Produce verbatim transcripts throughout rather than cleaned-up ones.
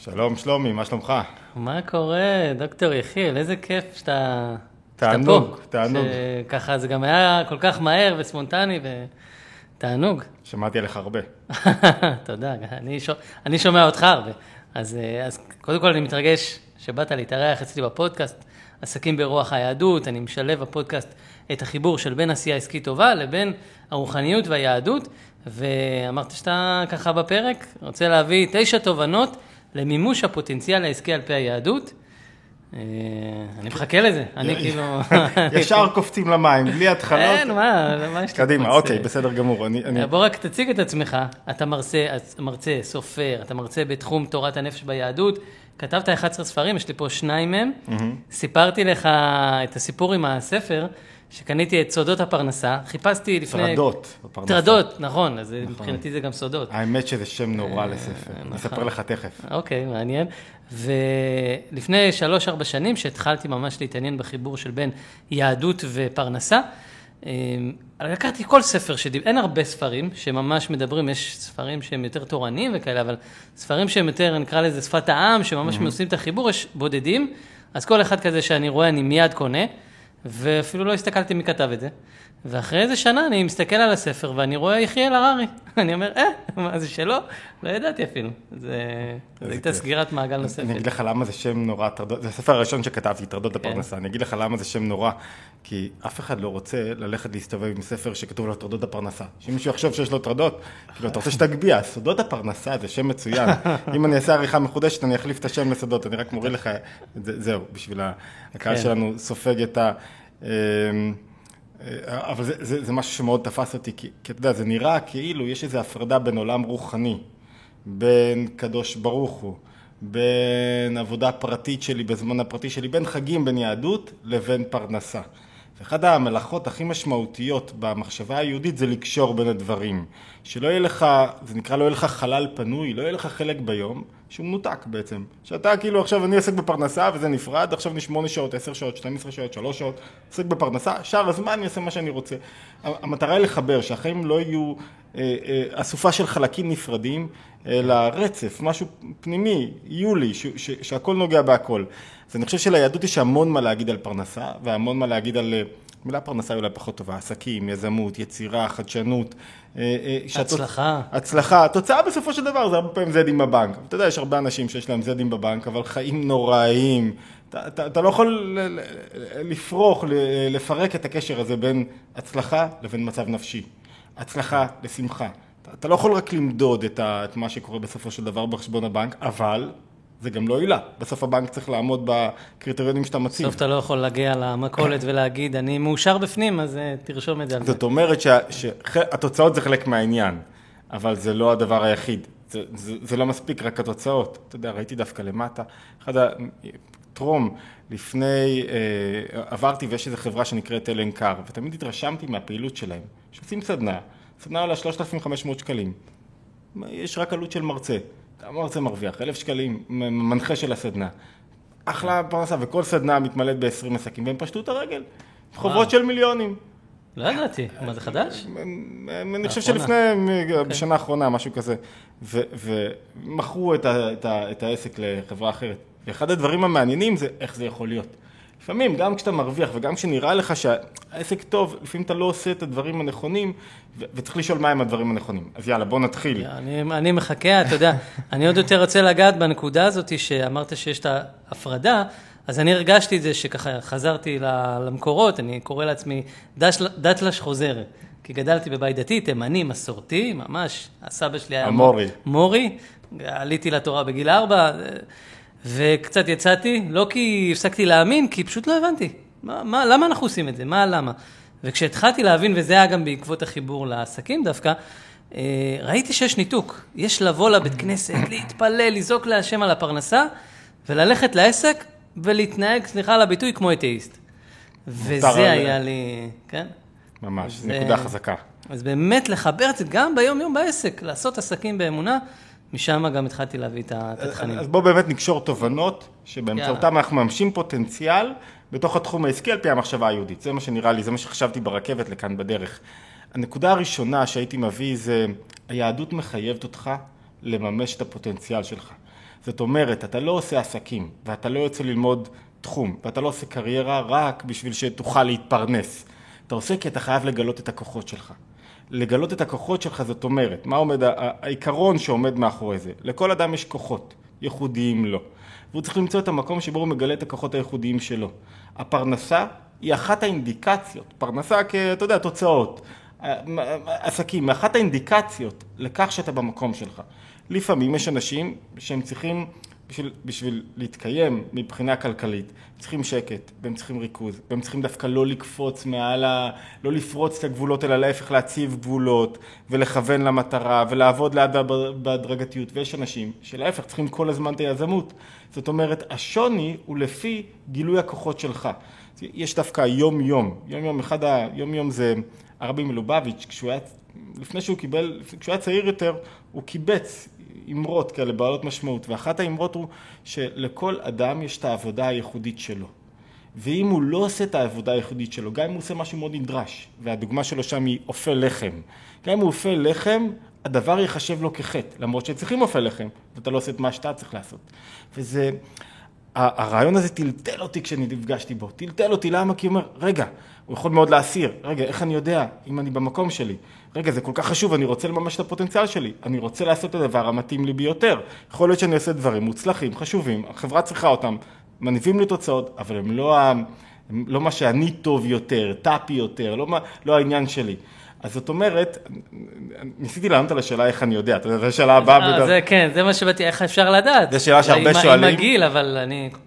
שלום שלומי, מה שלומך? מה קורה, דוקטור יחיאל? איזה כיף שאתה פה. תענוג, תענוג. ככה זה גם היה כל כך מהר וספונטני ותענוג. שמעתי עליך הרבה. תודה, אני שומע אותך הרבה. אז קודם כל אני מתרגש שבאת להתארח אצלי בפודקאסט עסקים ברוח היהדות. אני משלב בפודקאסט את החיבור של בין עשייה עסקית טובה לבין הרוחניות והיהדות. ואמרת שאתה ככה בפרק, רוצה להביא תשע תובנות למימוש הפוטנציאל העסקי על פי היהדות. אני מחכה לזה, אני כאילו... ישר קופצים למים, בלי התחלות. אין, מה, מה יש לך? קדימה, אוקיי, בסדר גמור. בוא רק תציג את עצמך, אתה מרצה, סופר, אתה מרצה בתחום תורת הנפש ביהדות, כתבת אחד עשר ספרים, יש לי פה שניים מהם, סיפרתי לך את הסיפור עם הספר, שקניתי את סודות הפרנסה, חיפשתי לפני... תרדות. תרדות, נכון, אז מבחינתי זה גם סודות. האמת שזה שם נורא לספר, נספר לך תכף. אוקיי, מעניין. ולפני שלוש ארבע שנים, שהתחלתי ממש להתעניין בחיבור של בין יהדות ופרנסה, לקחתי כל ספר שדיבר, אין הרבה ספרים שממש מדברים, יש ספרים שהם יותר תורניים וכאלה, אבל ספרים שהם יותר, נקרא לזה שפת העם, שממש עושים את החיבור, יש בודדים, אז כל אחד כזה שאני רואה, אני מיד קונה, ואפילו לא הסתכלתי מי כתב את זה. ואחרי איזה שנה אני מסתכל על הספר, ואני רואה יחיאל הררי. אני אומר, אה, מה זה שלא? לא ידעתי אפילו. זה הייתה סגירת מעגל נוספת. אני אגיד לך למה זה שם נורא, זה הספר הראשון שכתבתי, תרדות הפרנסה. אני אגיד לך למה זה שם נורא, כי אף אחד לא רוצה ללכת להסתובב עם ספר שכתוב לו תרדות הפרנסה. שאם מישהו יחשוב שיש לו תרדות, כאילו, אתה רוצה שתגביה, סודות הפרנסה, זה שם מצוין. אם אני אעשה עריכה מחודשת, אני אחליף את השם לסודות. אני רק מוריד לך, זהו, בשביל הקהל שלנו סופג את ה... אבל זה, זה, זה משהו שמאוד תפס אותי, כי, כי אתה יודע, זה נראה כאילו יש איזו הפרדה בין עולם רוחני, בין קדוש ברוך הוא, בין עבודה פרטית שלי, בזמן הפרטי שלי, בין חגים, בין יהדות לבין פרנסה. ואחת המלאכות הכי משמעותיות במחשבה היהודית זה לקשור בין הדברים. שלא יהיה לך, זה נקרא, לא יהיה לך חלל פנוי, לא יהיה לך חלק ביום, שהוא מנותק בעצם. שאתה כאילו עכשיו אני עסק בפרנסה וזה נפרד, עכשיו אני שמונה שעות, עשר שעות, שתים עשרה שעות, שלוש שעות, עסק בפרנסה, שער הזמן אני אעשה מה שאני רוצה. המטרה היא לחבר, שהחיים לא יהיו אה, אה, אסופה של חלקים נפרדים, אלא רצף, משהו פנימי, יולי, ש- ש- ש- שהכל נוגע בהכל. אז אני חושב שליהדות יש המון מה להגיד על פרנסה, והמון מה להגיד על... מילה פרנסה היא אולי פחות טובה, עסקים, יזמות, יצירה, חדשנות. הצלחה. הצלחה. התוצאה בסופו של דבר זה הרבה פעמים זדים בבנק. אתה יודע, יש הרבה אנשים שיש להם זדים בבנק, אבל חיים נוראים. אתה, אתה, אתה לא יכול לפרוך, לפרק את הקשר הזה בין הצלחה לבין מצב נפשי. הצלחה לשמחה. אתה, אתה לא יכול רק למדוד את, ה, את מה שקורה בסופו של דבר בחשבון הבנק, אבל... זה גם לא עילה. בסוף הבנק צריך לעמוד בקריטריונים שאתה מציב. בסוף אתה לא יכול להגיע למכולת ולהגיד, אני מאושר בפנים, אז תרשום את זה. זאת אומרת שהתוצאות זה חלק מהעניין, אבל זה לא הדבר היחיד. זה לא מספיק, רק התוצאות. אתה יודע, ראיתי דווקא למטה. אחד הטרום, לפני, עברתי ויש איזו חברה שנקראת אלן קאר, ותמיד התרשמתי מהפעילות שלהם. שעושים סדנה, סדנה עולה שלושת אלפים וחמש מאות שקלים. יש רק עלות של מרצה. המרצה מרוויח, אלף שקלים, מנחה של הסדנה. אחלה פרנסה, וכל סדנה מתמלאת ב-עשרים עסקים, והם פשטו את הרגל. חובות של מיליונים. לא ידעתי, מה זה חדש? אני חושב שלפני, בשנה האחרונה, משהו כזה. ומכרו את העסק לחברה אחרת. ואחד הדברים המעניינים זה איך זה יכול להיות. לפעמים, גם כשאתה מרוויח וגם כשנראה לך שהעסק טוב, לפעמים אתה לא עושה את הדברים הנכונים, ו- וצריך לשאול מהם הדברים הנכונים. אז יאללה, בוא נתחיל. Yeah, אני, אני מחכה, אתה יודע, אני עוד יותר רוצה לגעת בנקודה הזאת שאמרת שיש את ההפרדה, אז אני הרגשתי את זה שככה חזרתי למקורות, אני קורא לעצמי דתל"ש חוזר, כי גדלתי בבית דתי, תימני, מסורתי, ממש, הסבא שלי היה מורי. מורי, עליתי לתורה בגיל ארבע, וקצת יצאתי, לא כי הפסקתי להאמין, כי פשוט לא הבנתי. מה, מה, למה אנחנו עושים את זה? מה, למה? וכשהתחלתי להבין, וזה היה גם בעקבות החיבור לעסקים דווקא, ראיתי שיש ניתוק. יש לבוא לבית כנסת, להתפלל, לזעוק להשם על הפרנסה, וללכת לעסק ולהתנהג, סליחה על הביטוי, כמו אתאיסט. וזה היה לי, כן? ממש, זה נקודה חזקה. אז באמת לחבר את זה גם ביום יום בעסק, לעשות עסקים באמונה, משם גם התחלתי להביא את התכנים. אז בואו באמת נקשור תובנות, שבאמצעותם אנחנו ממשים פוטנציאל, בתוך התחום העסקי על פי המחשבה היהודית. זה מה שנראה לי, זה מה שחשבתי ברכבת לכאן בדרך. הנקודה הראשונה שהייתי מביא זה, היהדות מחייבת אותך לממש את הפוטנציאל שלך. זאת אומרת, אתה לא עושה עסקים, ואתה לא יוצא ללמוד תחום, ואתה לא עושה קריירה רק בשביל שתוכל להתפרנס. אתה עושה כי אתה חייב לגלות את הכוחות שלך. לגלות את הכוחות שלך, זאת אומרת, מה עומד, העיקרון שעומד מאחורי זה? לכל אדם יש כוחות, ייחודיים לו. והוא צריך למצוא את המקום שבו הוא מגלה את הכוחות הייחודיים שלו. הפרנסה היא אחת האינדיקציות, פרנסה כ, אתה יודע, תוצאות, עסקים, אחת האינדיקציות לכך שאתה במקום שלך. לפעמים יש אנשים שהם צריכים, בשביל, בשביל להתקיים מבחינה כלכלית, צריכים שקט, והם צריכים ריכוז, והם צריכים דווקא לא לקפוץ מעל ה... לא לפרוץ את הגבולות, אלא להפך להציב גבולות, ולכוון למטרה, ולעבוד לאט בהדרגתיות. ויש אנשים שלהפך צריכים כל הזמן את היזמות. זאת אומרת, השוני הוא לפי גילוי הכוחות שלך. יש דווקא יום-יום. יום-יום, אחד ה... יום-יום זה הרבי מלובביץ', כשהוא היה... לפני שהוא קיבל... כשהוא היה צעיר יותר, הוא קיבץ אמרות כאלה בעלות משמעות, ואחת האמרות הוא שלכל אדם יש את העבודה הייחודית שלו. ואם הוא לא עושה את העבודה הייחודית שלו, גם אם הוא עושה משהו מאוד נדרש, והדוגמה שלו שם היא אופה לחם. גם אם הוא אופה לחם, הדבר יחשב לו כחטא, למרות שצריכים אופה לחם, ואתה לא עושה את מה שאתה צריך לעשות. וזה... הרעיון הזה טלטל אותי כשנפגשתי בו, טלטל אותי, למה? כי הוא אומר, רגע, הוא יכול מאוד להסיר, רגע, איך אני יודע אם אני במקום שלי? רגע, זה כל כך חשוב, אני רוצה לממש את הפוטנציאל שלי, אני רוצה לעשות את הדבר המתאים לי ביותר. יכול להיות שאני עושה דברים מוצלחים, חשובים, החברה צריכה אותם, מניבים לי תוצאות, אבל הם לא, הם לא מה שאני טוב יותר, טאפי יותר, לא, מה, לא העניין שלי. אז זאת אומרת, ניסיתי לענות על השאלה איך אני יודע, אתה יודע, זו השאלה הבאה. זה כן, זה מה שבאתי, איך אפשר לדעת. זו שאלה שהרבה שואלים. עם הגיל, אבל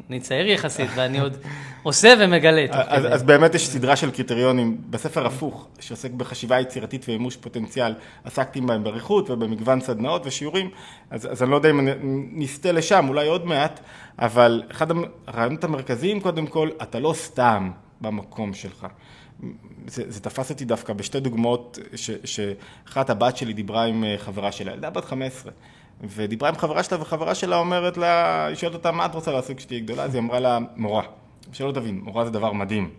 אני צעיר יחסית, ואני עוד עושה ומגלה. אז באמת יש סדרה של קריטריונים, בספר הפוך, שעוסק בחשיבה יצירתית ואימוש פוטנציאל, עסקתי בהם בריחות ובמגוון סדנאות ושיעורים, אז אני לא יודע אם נסתה לשם, אולי עוד מעט, אבל אחד הרעיונות המרכזיים, קודם כל, אתה לא סתם במקום שלך. זה, זה תפס אותי דווקא בשתי דוגמאות ש, שאחת הבת שלי דיברה עם חברה שלה, ילדה בת חמש עשרה, ודיברה עם חברה שלה, וחברה שלה אומרת לה, היא שואלת אותה, מה את רוצה לעשות כשתהיה גדולה? אז היא אמרה לה, מורה. שלא תבין, מורה זה דבר מדהים,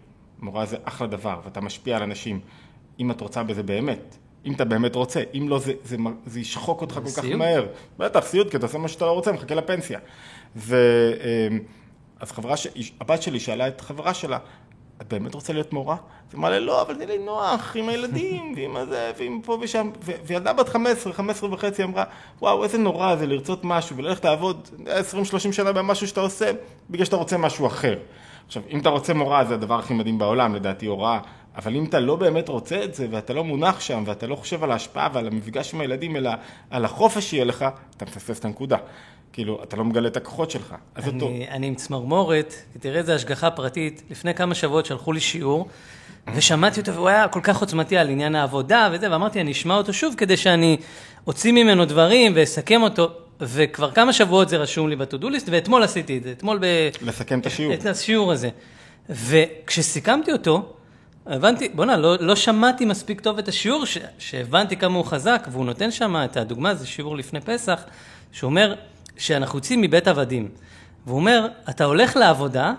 מורה זה אחלה דבר, ואתה משפיע על אנשים, אם את רוצה בזה באמת, אם אתה באמת רוצה, אם לא זה, זה, זה ישחוק אותך כל כך מהר. בטח, סיוד, כי אתה עושה מה שאתה לא רוצה, מחכה לפנסיה. ו, אז חברה ש... הבת שלי שאלה את חברה שלה, את באמת רוצה להיות מורה? זה מעלה, לא, אבל זה לי נוח עם הילדים, ועם הזה, ועם פה ושם. וילדה בת חמש עשרה, חמש עשרה וחצי אמרה, וואו, איזה נורא זה לרצות משהו, וללכת לעבוד עשרים שלושים שנה במשהו שאתה עושה, בגלל שאתה רוצה משהו אחר. עכשיו, אם אתה רוצה מורה, זה הדבר הכי מדהים בעולם, לדעתי, הוראה. אבל אם אתה לא באמת רוצה את זה, ואתה לא מונח שם, ואתה לא חושב על ההשפעה ועל המפגש עם הילדים, אלא על החופש שיהיה לך, אתה מפספס את הנקודה. כאילו, אתה לא מגלה את הכוחות שלך. אז אני, אותו... אני עם צמרמורת, תראה את זה השגחה פרטית, לפני כמה שבועות שלחו לי שיעור, ושמעתי אותו, והוא היה כל כך עוצמתי על עניין העבודה וזה, ואמרתי, אני אשמע אותו שוב, כדי שאני אוציא ממנו דברים ואסכם אותו, וכבר כמה שבועות זה רשום לי בתודוליסט, ואתמול עשיתי את זה, אתמול ב... לסכם את השיעור. את השיעור הזה. וכשסיכמתי אותו, הבנתי, בונה, לא, לא שמעתי מספיק טוב את השיעור, ש... שהבנתי כמה הוא חזק, והוא נותן שמה את הדוגמה, זה שיעור לפני פסח, שאומר, שאנחנו יוצאים מבית עבדים. והוא אומר, אתה הולך לעבודה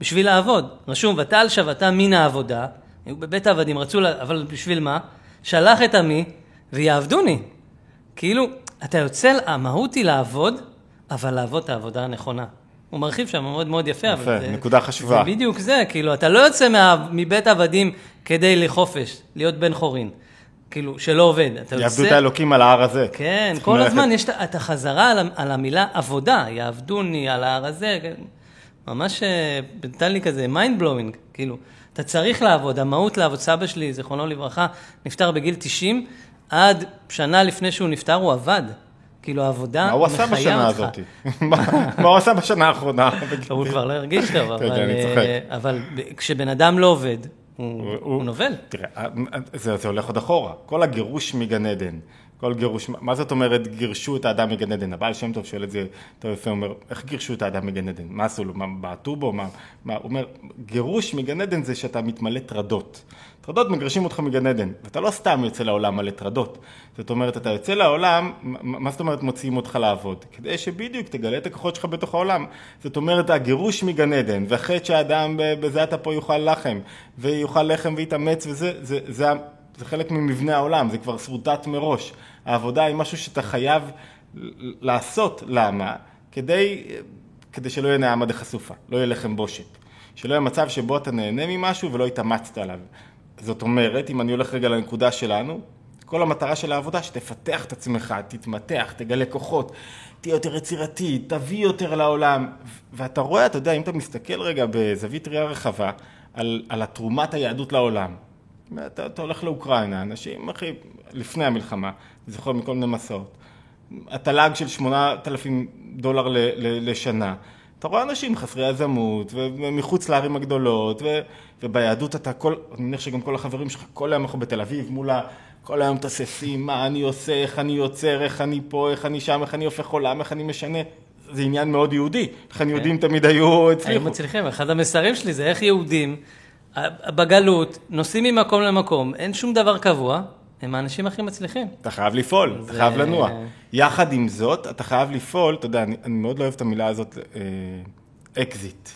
בשביל לעבוד. רשום, ואתה על שבתה מן העבודה. בבית עבדים רצו, לה, אבל בשביל מה? שלח את עמי ויעבדוני. כאילו, אתה יוצא, המהות היא לעבוד, אבל לעבוד את העבודה הנכונה. הוא מרחיב שם, מאוד מאוד יפה. יפה, אבל נקודה זה, חשובה. זה בדיוק זה, כאילו, אתה לא יוצא מה, מבית עבדים כדי לחופש, להיות בן חורין. כאילו, שלא עובד. יעבדו את האלוקים על ההר הזה. כן, כל הזמן יש את החזרה על המילה עבודה, יעבדוני על ההר הזה, ממש נתן לי כזה mind blowing, כאילו, אתה צריך לעבוד, המהות לעבוד, סבא שלי, זכרונו לברכה, נפטר בגיל תשעים, עד שנה לפני שהוא נפטר הוא עבד, כאילו העבודה מחיה אותך. מה הוא עשה בשנה הזאת? מה הוא עשה בשנה האחרונה? הוא כבר לא הרגיש טוב, אבל כשבן אדם לא עובד, הוא, הוא נובל. תראה, זה, זה הולך עוד אחורה. כל הגירוש מגן עדן, כל גירוש, מה זאת אומרת, גירשו את האדם מגן עדן? הבעל שם טוב שואל את זה, טוב יפה, אומר, איך גירשו את האדם מגן עדן? מה עשו לו? מה בעטו בו? מה, מה, אומר, גירוש מגן עדן זה שאתה מתמלא טרדות. טרדות מגרשים אותך מגן עדן, ואתה לא סתם יוצא לעולם על טרדות. זאת אומרת, אתה יוצא לעולם, מה זאת אומרת מוציאים אותך לעבוד? כדי שבדיוק תגלה את הכוחות שלך בתוך העולם. זאת אומרת, הגירוש מגן עדן, והחטא שהאדם בזה אתה פה יאכל לחם, ויאכל לחם ויתאמץ, וזה זה, זה, זה, זה חלק ממבנה העולם, זה כבר סרוטת מראש. העבודה היא משהו שאתה חייב לעשות. למה? כדי, כדי שלא יהיה נעמד החשופה, לא יהיה לחם בושת, שלא יהיה מצב שבו אתה נהנה ממשהו ולא התאמצת עליו. זאת אומרת, אם אני הולך רגע לנקודה שלנו, כל המטרה של העבודה שתפתח את עצמך, תתמתח, תגלה כוחות, תהיה יותר יצירתי, תביא יותר לעולם. ואתה רואה, אתה יודע, אם אתה מסתכל רגע בזווית ראייה רחבה על, על התרומת היהדות לעולם, אתה, אתה הולך לאוקראינה, אנשים אחי, לפני המלחמה, זוכר מכל מיני מסעות, התל"ג של שמונת אלפים דולר ל, ל, לשנה, אתה רואה אנשים חסרי יזמות, ומחוץ לערים הגדולות, ו, וביהדות אתה כל, אני מניח שגם כל החברים שלך, כל היום אנחנו בתל אביב, מול ה... כל היום תססים, מה אני עושה, איך אני יוצר, איך אני פה, איך אני שם, איך אני הופך עולם, איך אני משנה. זה עניין מאוד יהודי, איך אני יהודים תמיד היו הצליחו. היו מצליחים, אחד המסרים שלי זה איך יהודים בגלות נוסעים ממקום למקום, אין שום דבר קבוע, הם האנשים הכי מצליחים. אתה חייב לפעול, אתה חייב לנוע. יחד עם זאת, אתה חייב לפעול, אתה יודע, אני מאוד לא אוהב את המילה הזאת, אקזיט.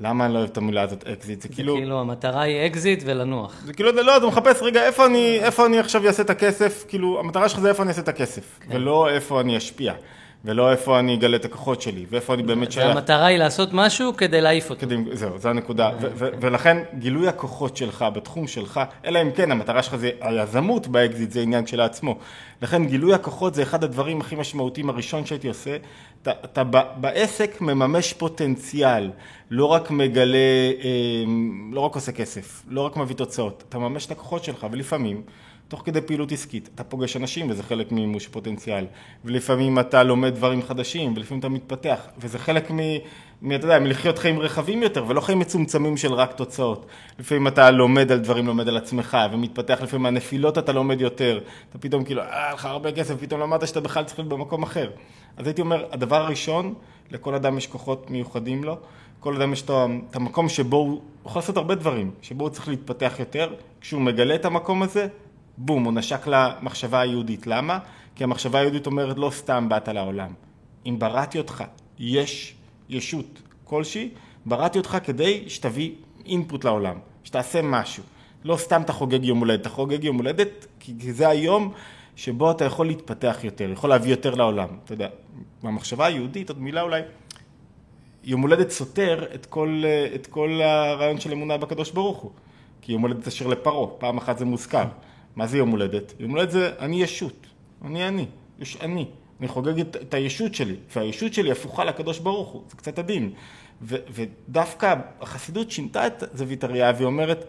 למה אני לא אוהב את המילה הזאת, אקזיט? זה כאילו... זה כאילו, המטרה היא אקזיט ולנוח. זה כאילו, לא, אתה מחפש, רגע, איפה אני, איפה אני עכשיו אעשה את הכסף? כאילו, המטרה שלך זה איפה אני אעשה את הכסף, ולא איפה אני אשפיע, ולא איפה אני אגלה את הכוחות שלי, ואיפה אני באמת שייך. המטרה היא לעשות משהו כדי להעיף אותו. זהו, זו הנקודה. ולכן, גילוי הכוחות שלך בתחום שלך, אלא אם כן, המטרה שלך זה היזמות באקזיט, זה עניין של עצמו. לכן, גילוי הכוחות זה אחד הדברים הכי משמעותיים הראשון שהייתי עושה. אתה, אתה בעסק מממש פוטנציאל, לא רק מגלה, לא רק עושה כסף, לא רק מביא תוצאות, אתה מממש את הכוחות שלך, ולפעמים, תוך כדי פעילות עסקית, אתה פוגש אנשים, וזה חלק מימוש פוטנציאל, ולפעמים אתה לומד דברים חדשים, ולפעמים אתה מתפתח, וזה חלק מ... מ אתה יודע, מלחיות חיים רחבים יותר, ולא חיים מצומצמים של רק תוצאות. לפעמים אתה לומד על דברים, לומד על עצמך, ומתפתח, לפעמים מהנפילות אתה לומד יותר, אתה פתאום כאילו, אה, לך הרבה כסף, פתאום למדת שאתה בכלל צריך להיות במקום אחר. אז הייתי אומר, הדבר הראשון, לכל אדם יש כוחות מיוחדים לו, כל אדם יש את המקום שבו הוא יכול לעשות הרבה דברים, שבו הוא צריך להתפתח יותר, כשהוא מגלה את המקום הזה, בום, הוא נשק למחשבה היהודית. למה? כי המחשבה היהודית אומרת, לא סתם באת לעולם. אם בראתי אותך, יש ישות כלשהי, בראתי אותך כדי שתביא אינפוט לעולם, שתעשה משהו. לא סתם אתה חוגג יום הולדת, אתה חוגג יום הולדת, כי זה היום שבו אתה יכול להתפתח יותר, יכול להביא יותר לעולם. אתה יודע, במחשבה היהודית, עוד מילה אולי, יום הולדת סותר את כל, את כל הרעיון של אמונה בקדוש ברוך הוא. כי יום הולדת אשר לפרו, פעם אחת זה מוזכר. מה זה יום הולדת? יום הולדת זה אני ישות, אני אני, יש אני, אני חוגג את, את הישות שלי, והישות שלי הפוכה לקדוש ברוך הוא, זה קצת עדין. ו, ודווקא החסידות שינתה את זווית הראייה ואומרת,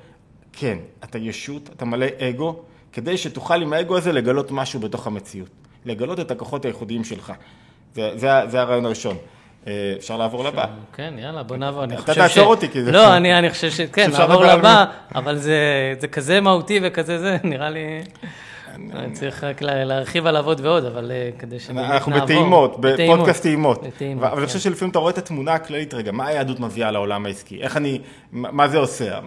כן, אתה ישות, אתה מלא אגו, כדי שתוכל עם האגו הזה לגלות משהו בתוך המציאות, לגלות את הכוחות הייחודיים שלך. זה, זה, זה הרעיון הראשון. אפשר לעבור לבא. כן, יאללה, בוא נעבור. אתה תעצור אותי, כי זה... לא, אני חושב שכן, לעבור לבא, אבל זה כזה מהותי וכזה זה, נראה לי... אני צריך רק להרחיב עליו עוד ועוד, אבל כדי שנעבור... אנחנו בטעימות, בפודקאסט טעימות. אבל אני חושב שלפעמים אתה רואה את התמונה הכללית, רגע, מה היהדות מביאה לעולם העסקי? איך אני... מה זה עושה?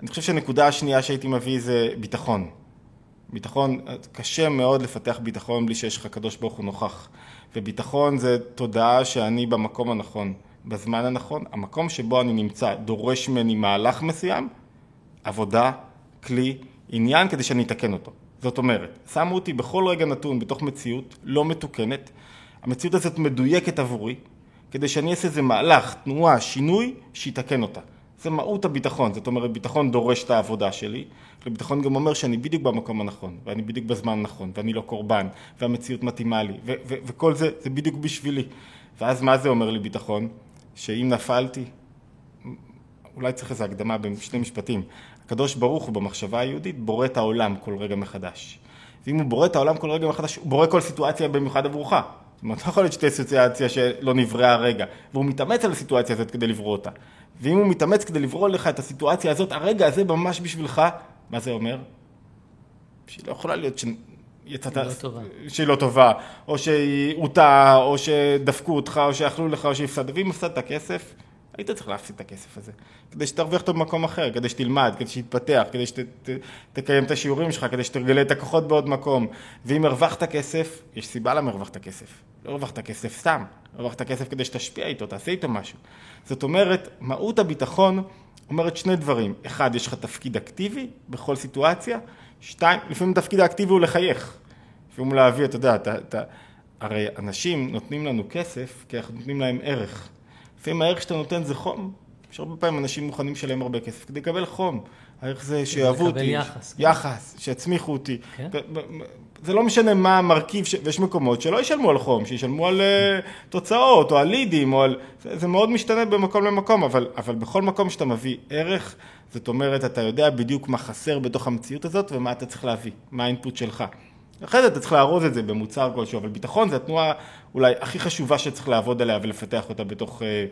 אני חושב שהנקודה השנייה שהייתי מביא זה ביטחון. ביטחון, קשה מאוד לפתח ביטחון בלי שיש לך קדוש ברוך הוא נוכח. וביטחון זה תודעה שאני במקום הנכון, בזמן הנכון, המקום שבו אני נמצא דורש ממני מהלך מסוים, עבודה, כלי, עניין כדי שאני אתקן אותו. זאת אומרת, שמו אותי בכל רגע נתון בתוך מציאות לא מתוקנת, המציאות הזאת מדויקת עבורי, כדי שאני אעשה איזה מהלך, תנועה, שינוי, שיתקן אותה. זה מהות הביטחון, זאת אומרת, ביטחון דורש את העבודה שלי, וביטחון גם אומר שאני בדיוק במקום הנכון, ואני בדיוק בזמן הנכון, ואני לא קורבן, והמציאות מתאימה לי, ו- ו- וכל זה, זה בדיוק בשבילי. ואז מה זה אומר לי ביטחון? שאם נפלתי, אולי צריך איזו הקדמה בשני משפטים, הקדוש ברוך הוא במחשבה היהודית בורא את העולם כל רגע מחדש. ואם הוא בורא את העולם כל רגע מחדש, הוא בורא כל סיטואציה במיוחד עבורך. זאת אומרת, לא יכול להיות שתהיה סיטואציה שלא נבראה הרגע, והוא מתאמץ על הסיטואציה הזאת כדי לברוא אותה. ואם הוא מתאמץ כדי לברוא לך את הסיטואציה הזאת, הרגע הזה ממש בשבילך, מה זה אומר? שהיא לא יכולה להיות שיצאת... שהיא לא טובה. שהיא לא טובה, או שהיא אותה, או שדפקו אותך, או שאכלו לך, או שהפסד. ואם הפסד את הכסף, היית צריך להפסיד את הכסף הזה. כדי שתרוויח אותו במקום אחר, כדי שתלמד, כדי שתתפתח, כדי שתקיים את השיעורים שלך, כדי שתרגלה את הכוחות בעוד מקום. ואם הרווחת כסף, יש סיבה למה הרווחת כסף. לא הרווחת כסף סתם, הרווחת כסף כדי שתשפיע איתו, תעשה איתו משהו. זאת אומרת, מהות הביטחון אומרת שני דברים. אחד, יש לך תפקיד אקטיבי בכל סיטואציה. שתיים, לפעמים תפקיד האקטיבי הוא לחייך. לפעמים להביא, אתה יודע, אתה... הרי אנשים נותנים לנו כסף כי אנחנו נותנים להם ערך. לפעמים הערך שאתה נותן זה חום. יש הרבה פעמים אנשים מוכנים שלהם הרבה כסף כדי לקבל חום. הערך זה שיעבו אותי, יחס, יחס שיצמיחו אותי. כן? זה לא משנה מה המרכיב, ש... ויש מקומות שלא ישלמו על חום, שישלמו על uh, תוצאות או על לידים, או על... זה, זה מאוד משתנה במקום למקום, אבל, אבל בכל מקום שאתה מביא ערך, זאת אומרת, אתה יודע בדיוק מה חסר בתוך המציאות הזאת ומה אתה צריך להביא, מה האינפוט שלך. אחרי זה אתה צריך להרוז את זה במוצר כלשהו, אבל ביטחון זה התנועה אולי הכי חשובה שצריך לעבוד עליה ולפתח אותה בתוך, אה,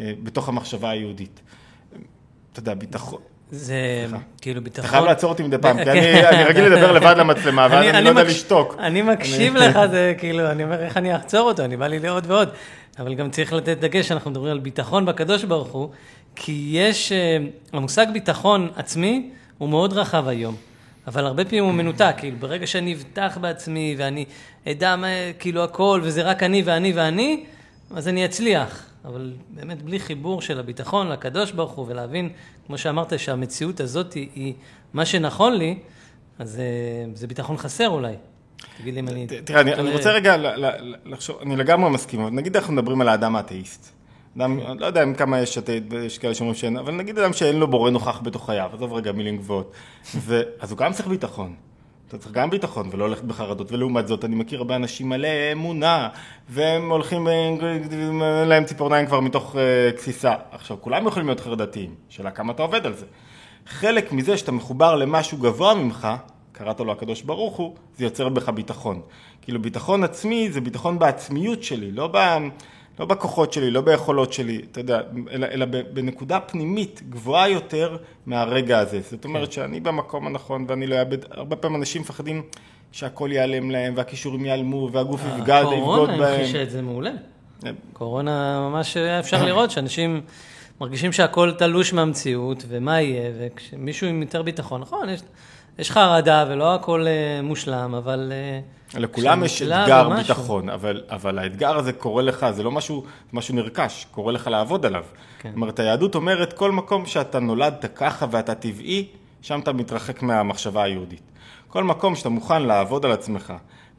אה, בתוך המחשבה היהודית. אתה יודע, ביטחון... זה כאילו ביטחון... אתה חייב לעצור אותי מדי פעם, כי אני רגיל לדבר לבד למצלמה, אבל אני לא יודע לשתוק. אני מקשיב לך, זה כאילו, אני אומר איך אני אחצור אותו, אני בא לי לעוד ועוד. אבל גם צריך לתת דגש, שאנחנו מדברים על ביטחון בקדוש ברוך הוא, כי יש, המושג ביטחון עצמי הוא מאוד רחב היום, אבל הרבה פעמים הוא מנותק, כאילו ברגע שאני אבטח בעצמי ואני אדע כאילו הכל, וזה רק אני ואני ואני, אז אני אצליח. אבל באמת בלי חיבור של הביטחון לקדוש ברוך הוא, ולהבין, כמו שאמרת, שהמציאות הזאת היא מה שנכון לי, אז זה ביטחון חסר אולי. תגיד לי אם אני... תראה, אני רוצה רגע לחשוב, אני לגמרי מסכים, נגיד אנחנו מדברים על האדם האתאיסט. אדם, לא יודע אם כמה יש שתת, יש כאלה שאומרים שאין, אבל נגיד אדם שאין לו בורא נוכח בתוך חייו, עזוב רגע מילים גבוהות. אז הוא גם צריך ביטחון. אתה צריך גם ביטחון ולא הולכת בחרדות, ולעומת זאת אני מכיר הרבה אנשים מלא אמונה, והם הולכים להם ציפורניים כבר מתוך כסיסה. עכשיו, כולם יכולים להיות חרדתיים, שאלה כמה אתה עובד על זה. חלק מזה שאתה מחובר למשהו גבוה ממך, קראת לו הקדוש ברוך הוא, זה יוצר בך ביטחון. כאילו ביטחון עצמי זה ביטחון בעצמיות שלי, לא ב... לא בכוחות שלי, לא ביכולות שלי, אתה יודע, אלא, אלא בנקודה פנימית גבוהה יותר מהרגע הזה. זאת אומרת שאני במקום הנכון ואני לא אעבד, הרבה פעמים אנשים מפחדים שהכל ייעלם להם והכישורים ייעלמו והגוף יבגד, יבגוד בהם. הקורונה המחישה את זה מעולה. קורונה ממש אפשר לראות שאנשים מרגישים שהכל תלוש מהמציאות ומה יהיה, וכשמישהו עם יותר ביטחון, נכון, יש... יש חרדה ולא הכל מושלם, אבל... לכולם יש אתגר ביטחון, אבל, אבל האתגר הזה קורא לך, זה לא משהו, משהו נרכש, קורא לך לעבוד עליו. כן. זאת אומרת, היהדות אומרת, כל מקום שאתה נולדת ככה ואתה טבעי, שם אתה מתרחק מהמחשבה היהודית. כל מקום שאתה מוכן לעבוד על עצמך,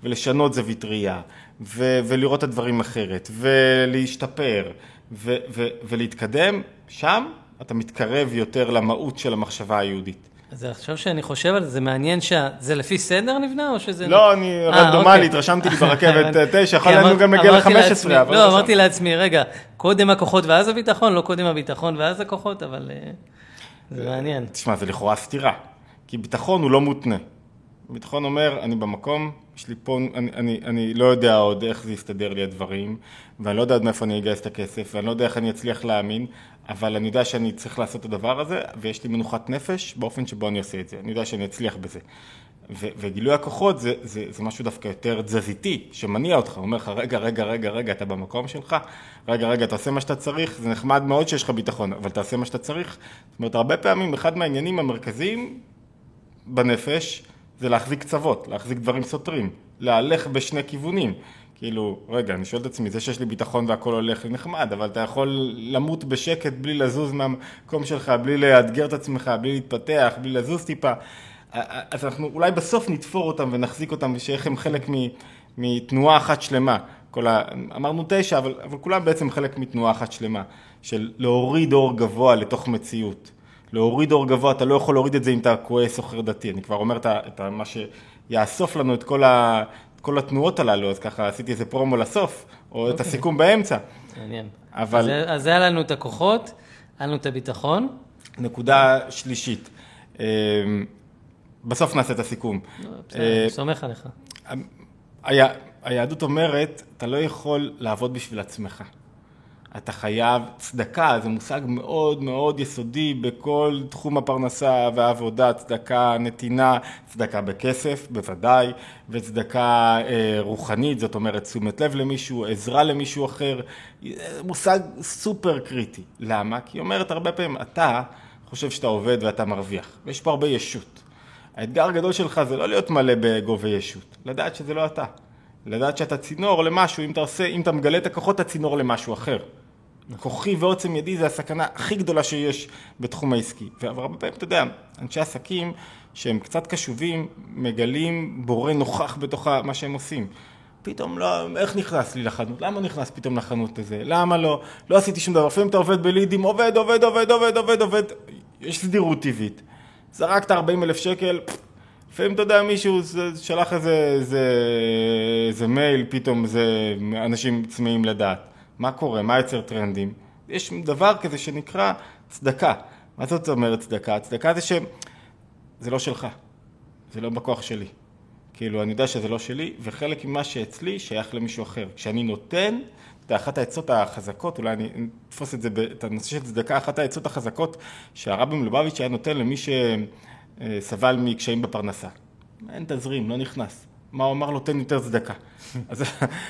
ולשנות זווית ראייה, ו- ולראות את הדברים אחרת, ולהשתפר, ו- ו- ולהתקדם, שם אתה מתקרב יותר למהות של המחשבה היהודית. אז עכשיו שאני חושב על זה, זה מעניין שזה לפי סדר נבנה או שזה... לא, אני רנדומלי, התרשמתי לי ברכבת תשע, יכול לנו גם מגיע ל-חמש עשרה. לא, אמרתי לעצמי, רגע, קודם הכוחות ואז הביטחון, לא קודם הביטחון ואז הכוחות, אבל זה מעניין. תשמע, זה לכאורה סתירה, כי ביטחון הוא לא מותנה. ביטחון אומר, אני במקום, יש לי פה, אני לא יודע עוד איך זה יסתדר לי הדברים, ואני לא יודע עד מאיפה אני אגייס את הכסף, ואני לא יודע איך אני אצליח להאמין, אבל אני יודע שאני צריך לעשות את הדבר הזה, ויש לי מנוחת נפש באופן שבו אני עושה את זה. אני יודע שאני אצליח בזה. ו- וגילוי הכוחות זה, זה, זה משהו דווקא יותר תזזיתי, שמניע אותך. הוא אומר לך, רגע, רגע, רגע, רגע, אתה במקום שלך. רגע, רגע, תעשה מה שאתה צריך. זה נחמד מאוד שיש לך ביטחון, אבל תעשה מה שאתה צריך. זאת אומרת, הרבה פעמים, אחד מהעניינים המרכזיים בנפש, זה להחזיק צוות, להחזיק דברים סותרים, להלך בשני כיוונים. כאילו, רגע, אני שואל את עצמי, זה שיש לי ביטחון והכל הולך לי נחמד, אבל אתה יכול למות בשקט בלי לזוז מהמקום שלך, בלי לאתגר את עצמך, בלי להתפתח, בלי לזוז טיפה. אז אנחנו אולי בסוף נתפור אותם ונחזיק אותם, ושאיך הם חלק מתנועה אחת שלמה. כל ה... אמרנו תשע, אבל, אבל כולם בעצם חלק מתנועה אחת שלמה, של להוריד אור גבוה לתוך מציאות. להוריד אור גבוה, אתה לא יכול להוריד את זה אם אתה כועס או חרדתי. אני כבר אומר את מה שיאסוף לנו את כל ה... כל התנועות הללו, אז ככה עשיתי איזה פרומו לסוף, או okay. את הסיכום באמצע. מעניין. אבל... אז, אז היה לנו את הכוחות, היה לנו את הביטחון. נקודה שלישית. בסוף נעשה את הסיכום. לא, בסדר, סומך עליך. היה, היהדות אומרת, אתה לא יכול לעבוד בשביל עצמך. אתה חייב צדקה, זה מושג מאוד מאוד יסודי בכל תחום הפרנסה והעבודה, צדקה נתינה, צדקה בכסף, בוודאי, וצדקה אה, רוחנית, זאת אומרת, תשומת לב למישהו, עזרה למישהו אחר, מושג סופר קריטי. למה? כי היא אומרת הרבה פעמים, אתה חושב שאתה עובד ואתה מרוויח, ויש פה הרבה ישות. האתגר הגדול שלך זה לא להיות מלא בגובה ישות, לדעת שזה לא אתה, לדעת שאתה צינור למשהו, אם אתה, עושה, אם אתה מגלה את הכוחות, אתה צינור למשהו אחר. כוחי ועוצם ידי זה הסכנה הכי גדולה שיש בתחום העסקי. והרבה פעמים, אתה יודע, אנשי עסקים שהם קצת קשובים, מגלים בורא נוכח בתוך מה שהם עושים. פתאום לא, איך נכנס לי לחנות? למה נכנס פתאום לחנות הזה? למה לא? לא עשיתי שום דבר. לפעמים אתה עובד בלידים, עובד, עובד, עובד, עובד, עובד, עובד. יש סדירות טבעית. זרקת ארבעים אלף שקל, לפעמים אתה יודע, מישהו שלח איזה, איזה, איזה מייל, פתאום זה אנשים צמאים לדעת. מה קורה? מה יצר טרנדים? יש דבר כזה שנקרא צדקה. מה זאת אומרת צדקה? צדקה זה ש... זה לא שלך. זה לא בכוח שלי. כאילו, אני יודע שזה לא שלי, וחלק ממה שאצלי שייך למישהו אחר. כשאני נותן, את אחת העצות החזקות, אולי אני תפוס את זה, את הנושא של צדקה, אחת העצות החזקות שהרבי מלובביץ' היה נותן למי שסבל מקשיים בפרנסה. אין תזרים, לא נכנס. מה הוא אמר לו, תן יותר צדקה. אז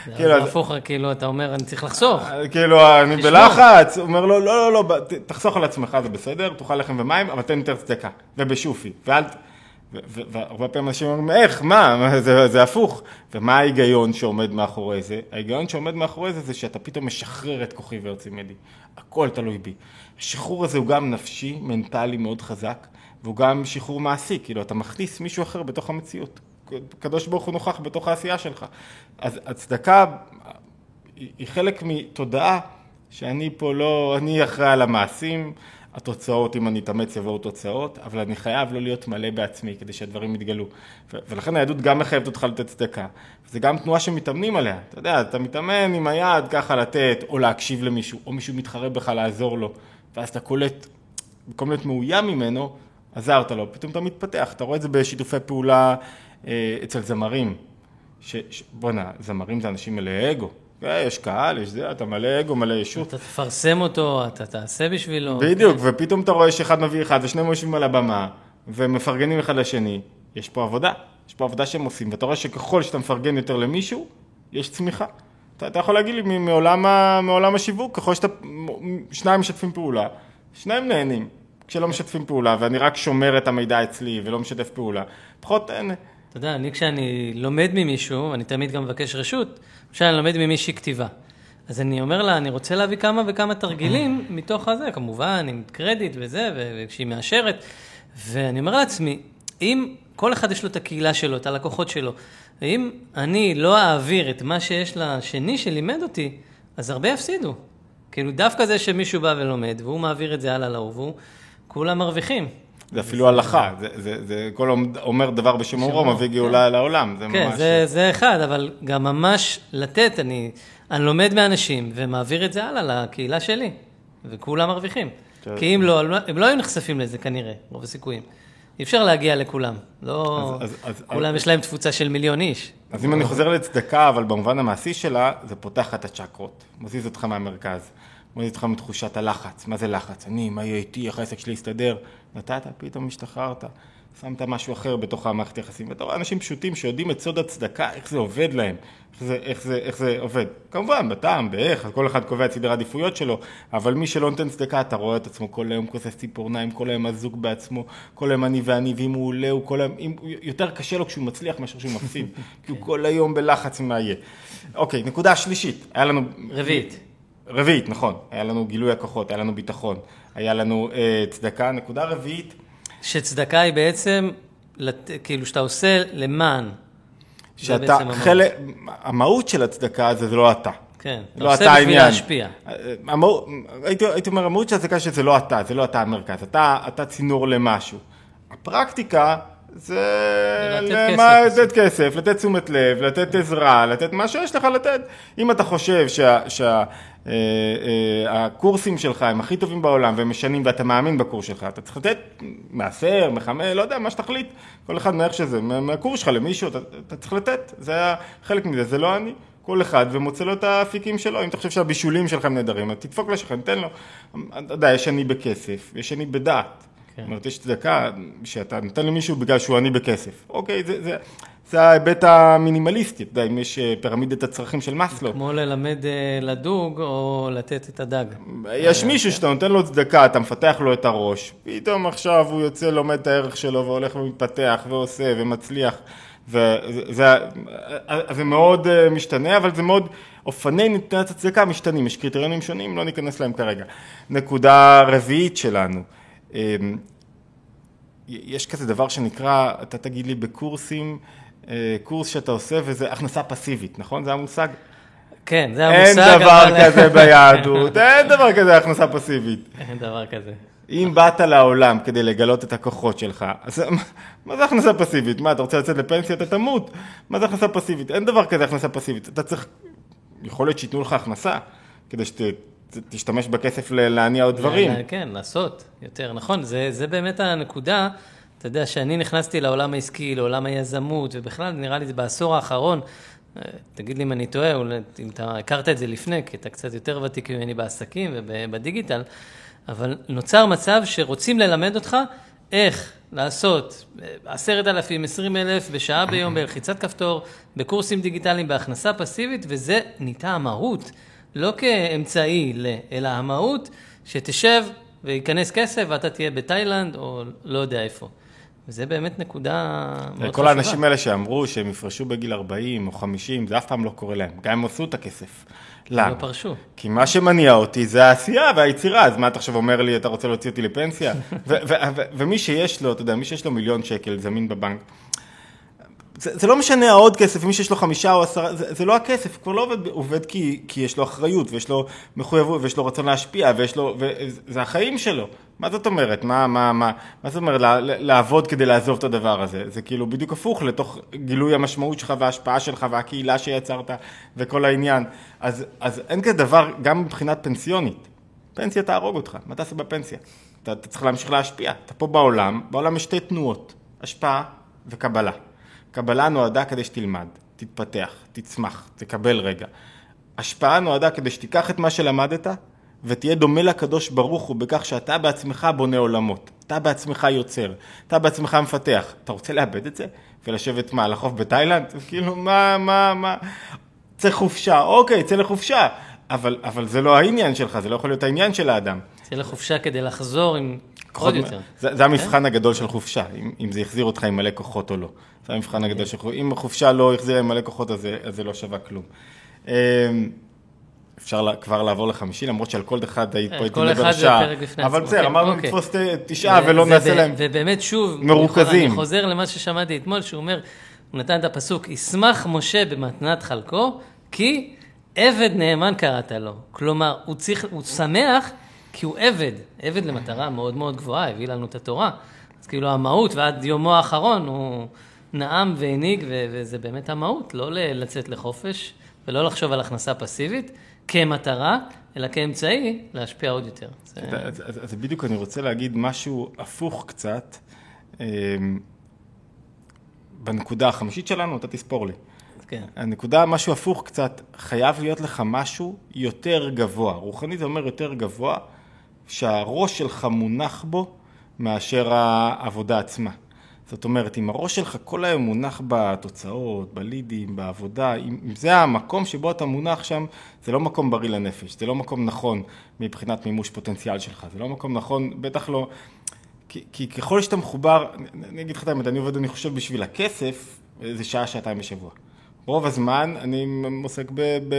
כאילו... זה הפוך, כאילו, אתה אומר, אני צריך לחסוך. כאילו, אני בלחץ, אומר לו, לא, לא, לא, תחסוך על עצמך, זה בסדר, תאכל לחם ומים, אבל תן יותר צדקה, ובשופי, ואל... והרבה פעמים אנשים אומרים, איך, מה, זה, זה הפוך. ומה ההיגיון שעומד מאחורי זה? ההיגיון שעומד מאחורי זה, זה שאתה פתאום משחרר את כוחי וארצי מדי. הכל תלוי בי. השחרור הזה הוא גם נפשי, מנטלי מאוד חזק, והוא גם שחרור מעשי, כאילו אתה מכניס מישהו אחר בתוך המציאות. הקדוש ברוך הוא נוכח בתוך העשייה שלך. אז הצדקה היא חלק מתודעה, שאני פה לא, אני אחראי על המעשים, התוצאות, אם אני אתאמץ יבואו תוצאות, אבל אני חייב לא להיות מלא בעצמי, כדי שהדברים יתגלו. ו- ולכן היהדות גם מחייבת אותך לתת צדקה. זה גם תנועה שמתאמנים עליה. אתה יודע, אתה מתאמן עם היד ככה לתת, או להקשיב למישהו, או מישהו מתחרה בך לעזור לו, ואז אתה קולט, במקום להיות מאוים ממנו, עזרת לו. פתאום אתה מתפתח, אתה רואה את זה בשיתופי פעולה אה, אצל זמרים. ש- ש- בוא נה, זמרים זה אנשים מלא אגו. יש קהל, יש זה, אתה מלא אגו, מלא ישות. אתה תפרסם אותו, אתה תעשה בשבילו. בדיוק, ופתאום אתה רואה שאחד מביא אחד, ושניהם יושבים על הבמה, ומפרגנים אחד לשני. יש פה עבודה, יש פה עבודה שהם עושים, ואתה רואה שככל שאתה מפרגן יותר למישהו, יש צמיחה. אתה יכול להגיד לי, מעולם השיווק, ככל ששניים משתפים פעולה, שניים נהנים, כשלא משתפים פעולה, ואני רק שומר את המידע אצלי, ולא משתף פעולה, פחות נהנה. אתה יודע, אני כשאני לומד ממישהו, אני תמיד גם מבקש רשות, כשאני לומד ממישהי כתיבה. אז אני אומר לה, אני רוצה להביא כמה וכמה תרגילים מתוך הזה, כמובן, עם קרדיט וזה, וכשהיא מאשרת. ואני אומר לעצמי, אם כל אחד יש לו את הקהילה שלו, את הלקוחות שלו, ואם אני לא אעביר את מה שיש לשני שלימד אותי, אז הרבה יפסידו. כאילו דווקא זה שמישהו בא ולומד, והוא מעביר את זה הלאה להוא, והוא כולם מרוויחים. זה אפילו הלכה, זה, זה, זה כל אומר דבר בשם אורו, מביא גאולה לעולם. זה כן, ממש... זה, זה אחד, אבל גם ממש לתת, אני, אני לומד מאנשים ומעביר את זה הלאה לקהילה שלי, וכולם מרוויחים. כן. כי אם לא, הם לא היו נחשפים לזה כנראה, רוב הסיכויים. אי אפשר להגיע לכולם, לא... אז, אז, כולם אז... יש להם תפוצה של מיליון איש. אז אם אני חוזר לצדקה, אבל במובן המעשי שלה, זה פותח את הצ'קרות, מזיז אותך מהמרכז. מוזיז אותך מתחושת הלחץ, מה זה לחץ? אני, מה יהיה איתי, איך העסק שלי יסתדר? נתת, פתאום השתחררת, שמת משהו אחר בתוך המערכת יחסים. ואתה רואה אנשים פשוטים שיודעים את סוד הצדקה, איך זה עובד להם, איך זה, איך זה, איך זה עובד. כמובן, בטעם, באיך, כל אחד קובע את סדר העדיפויות שלו, אבל מי שלא נותן צדקה, אתה רואה את עצמו כל היום כוסס ציפורניים, כל היום אזוק בעצמו, כל היום אני ואני, ואם הוא עולה, הוא כל היום, אם, יותר קשה לו כשהוא מצליח מאשר שהוא מפסיד, כי הוא כל היום בלחץ מה יהיה. אוקיי, נקודה שלישית. היה לנו... רביעית. רביעית, נכון. היה לנו גילוי הכוחות, היה לנו ביטחון, היה לנו אה, צדקה, נקודה רביעית. שצדקה היא בעצם, לת... כאילו שאתה עושה למען. שאתה, חלק, המהות של הצדקה זה, זה לא אתה. כן, לא אתה עושה אתה בשביל להשפיע. המהות, הייתי, הייתי אומר, המהות של הצדקה שזה לא אתה, זה לא אתה המרכז, אתה, אתה צינור למשהו. הפרקטיקה... זה לתת כסף, לתת תשומת לב, לתת עזרה, לתת מה שיש לך לתת. אם אתה חושב שהקורסים שלך הם הכי טובים בעולם והם משנים ואתה מאמין בקורס שלך, אתה צריך לתת מעשר, מחמה, לא יודע, מה שתחליט. כל אחד מאיך שזה, מהקורס שלך למישהו, אתה צריך לתת. זה היה חלק מזה, זה לא אני. כל אחד ומוצא לו את האפיקים שלו. אם אתה חושב שהבישולים שלך הם נדרים, תדפוק לשכן, תן לו. אתה יודע, יש אני בכסף, יש אני בדעת. זאת אומרת, יש צדקה שאתה נותן למישהו בגלל שהוא עני בכסף. אוקיי, זה, זה, זה ההיבט המינימליסטי, אתה יודע, אם יש פירמידת הצרכים של מסלו. כמו ללמד לדוג או לתת את הדג. יש מישהו שאתה נותן לו צדקה, אתה מפתח לו את הראש, פתאום עכשיו הוא יוצא, לומד את הערך שלו והולך ומתפתח ועושה ומצליח. וזה, זה מאוד משתנה, אבל זה מאוד, אופני נתנת הצדקה משתנים, יש קריטריונים שונים, לא ניכנס להם כרגע. נקודה רביעית שלנו. יש כזה דבר שנקרא, אתה תגיד לי בקורסים, קורס שאתה עושה, וזה הכנסה פסיבית, נכון? זה המושג? כן, זה המושג. אין דבר כזה ביהדות, אין דבר כזה הכנסה פסיבית. אין דבר כזה. אם באת לעולם כדי לגלות את הכוחות שלך, אז מה זה הכנסה פסיבית? מה, אתה רוצה לצאת לפנסיה, אתה תמות? מה זה הכנסה פסיבית? אין דבר כזה הכנסה פסיבית. אתה צריך, יכול להיות שיתנו לך הכנסה, כדי שתשתמש בכסף להניע עוד דברים. כן, לעשות יותר, נכון. זה באמת הנקודה. אתה יודע, שאני נכנסתי לעולם העסקי, לעולם היזמות, ובכלל נראה לי זה בעשור האחרון, תגיד לי אם אני טועה, אם אתה הכרת את זה לפני, כי אתה קצת יותר ותיק ממני בעסקים ובדיגיטל, אבל נוצר מצב שרוצים ללמד אותך איך לעשות עשרת אלפים, עשרים אלף בשעה ביום, בלחיצת כפתור, בקורסים דיגיטליים, בהכנסה פסיבית, וזה ניתה המהות, לא כאמצעי, אלא המהות שתשב ויכנס כסף ואתה תהיה בתאילנד או לא יודע איפה. וזה באמת נקודה מאוד חשובה. כל האנשים האלה שאמרו שהם יפרשו בגיל ארבעים או חמישים, זה אף פעם לא קורה להם. גם הם עשו את הכסף. למה? לא פרשו. כי מה שמניע אותי זה העשייה והיצירה. אז מה אתה עכשיו אומר לי, אתה רוצה להוציא אותי לפנסיה? ומי שיש לו, אתה יודע, מי שיש לו מיליון שקל זמין בבנק, זה לא משנה העוד כסף, מי שיש לו חמישה או עשרה, זה לא הכסף, כבר לא עובד כי יש לו אחריות, ויש לו מחויבות, ויש לו רצון להשפיע, וזה החיים שלו. מה זאת אומרת? מה זאת אומרת לעבוד כדי לעזוב את הדבר הזה? זה כאילו בדיוק הפוך לתוך גילוי המשמעות שלך, וההשפעה שלך, והקהילה שיצרת, וכל העניין. אז אין כזה דבר, גם מבחינת פנסיונית. פנסיה תהרוג אותך, מה אתה עושה בפנסיה? אתה צריך להמשיך להשפיע. אתה פה בעולם, בעולם יש שתי תנועות, השפעה וקבלה. קבלה נועדה כדי שתלמד, תתפתח, תצמח, תקבל רגע. השפעה נועדה כדי שתיקח את מה שלמדת, ותהיה דומה לקדוש ברוך הוא בכך שאתה בעצמך בונה עולמות, אתה בעצמך יוצר, אתה בעצמך מפתח. אתה רוצה לאבד את זה? ולשבת מה, לחוף בתאילנד? כאילו, מה, מה, מה? צא חופשה, אוקיי, צא לחופשה. אבל, אבל זה לא העניין שלך, זה לא יכול להיות העניין של האדם. צא לחופשה כדי לחזור עם... עוד יותר. זה המבחן הגדול של חופשה, אם זה יחזיר אותך עם מלא כוחות או לא. זה המבחן הגדול של חופשה. אם החופשה לא יחזיר עם מלא כוחות, אז זה לא שווה כלום. אפשר כבר לעבור לחמישי, למרות שעל כל אחד היית פה איתי לברשה. אבל זה, אמרנו לתפוס תשעה ולא נעשה להם מרוכזים. ובאמת שוב, אני חוזר למה ששמעתי אתמול, שהוא אומר, הוא נתן את הפסוק, ישמח משה במתנת חלקו, כי עבד נאמן קראת לו. כלומר, הוא שמח, כי הוא עבד, עבד למטרה מאוד מאוד גבוהה, הביא לנו את התורה. אז כאילו המהות, ועד יומו האחרון הוא נעם והניג, ו- וזה באמת המהות, לא לצאת לחופש, ולא לחשוב על הכנסה פסיבית, כמטרה, אלא כאמצעי, להשפיע עוד יותר. זה... אז, אז, אז בדיוק אני רוצה להגיד משהו הפוך קצת, אה, בנקודה החמישית שלנו, אתה תספור לי. כן. הנקודה, משהו הפוך קצת, חייב להיות לך משהו יותר גבוה. רוחני זה אומר יותר גבוה, שהראש שלך מונח בו מאשר העבודה עצמה. זאת אומרת, אם הראש שלך כל היום מונח בתוצאות, בלידים, בעבודה, אם זה המקום שבו אתה מונח שם, זה לא מקום בריא לנפש, זה לא מקום נכון מבחינת מימוש פוטנציאל שלך, זה לא מקום נכון, בטח לא, כי, כי ככל שאתה מחובר, אני אגיד לך את האמת, אני עובד, אני חושב בשביל הכסף, זה שעה, שעתיים בשבוע. רוב הזמן אני עוסק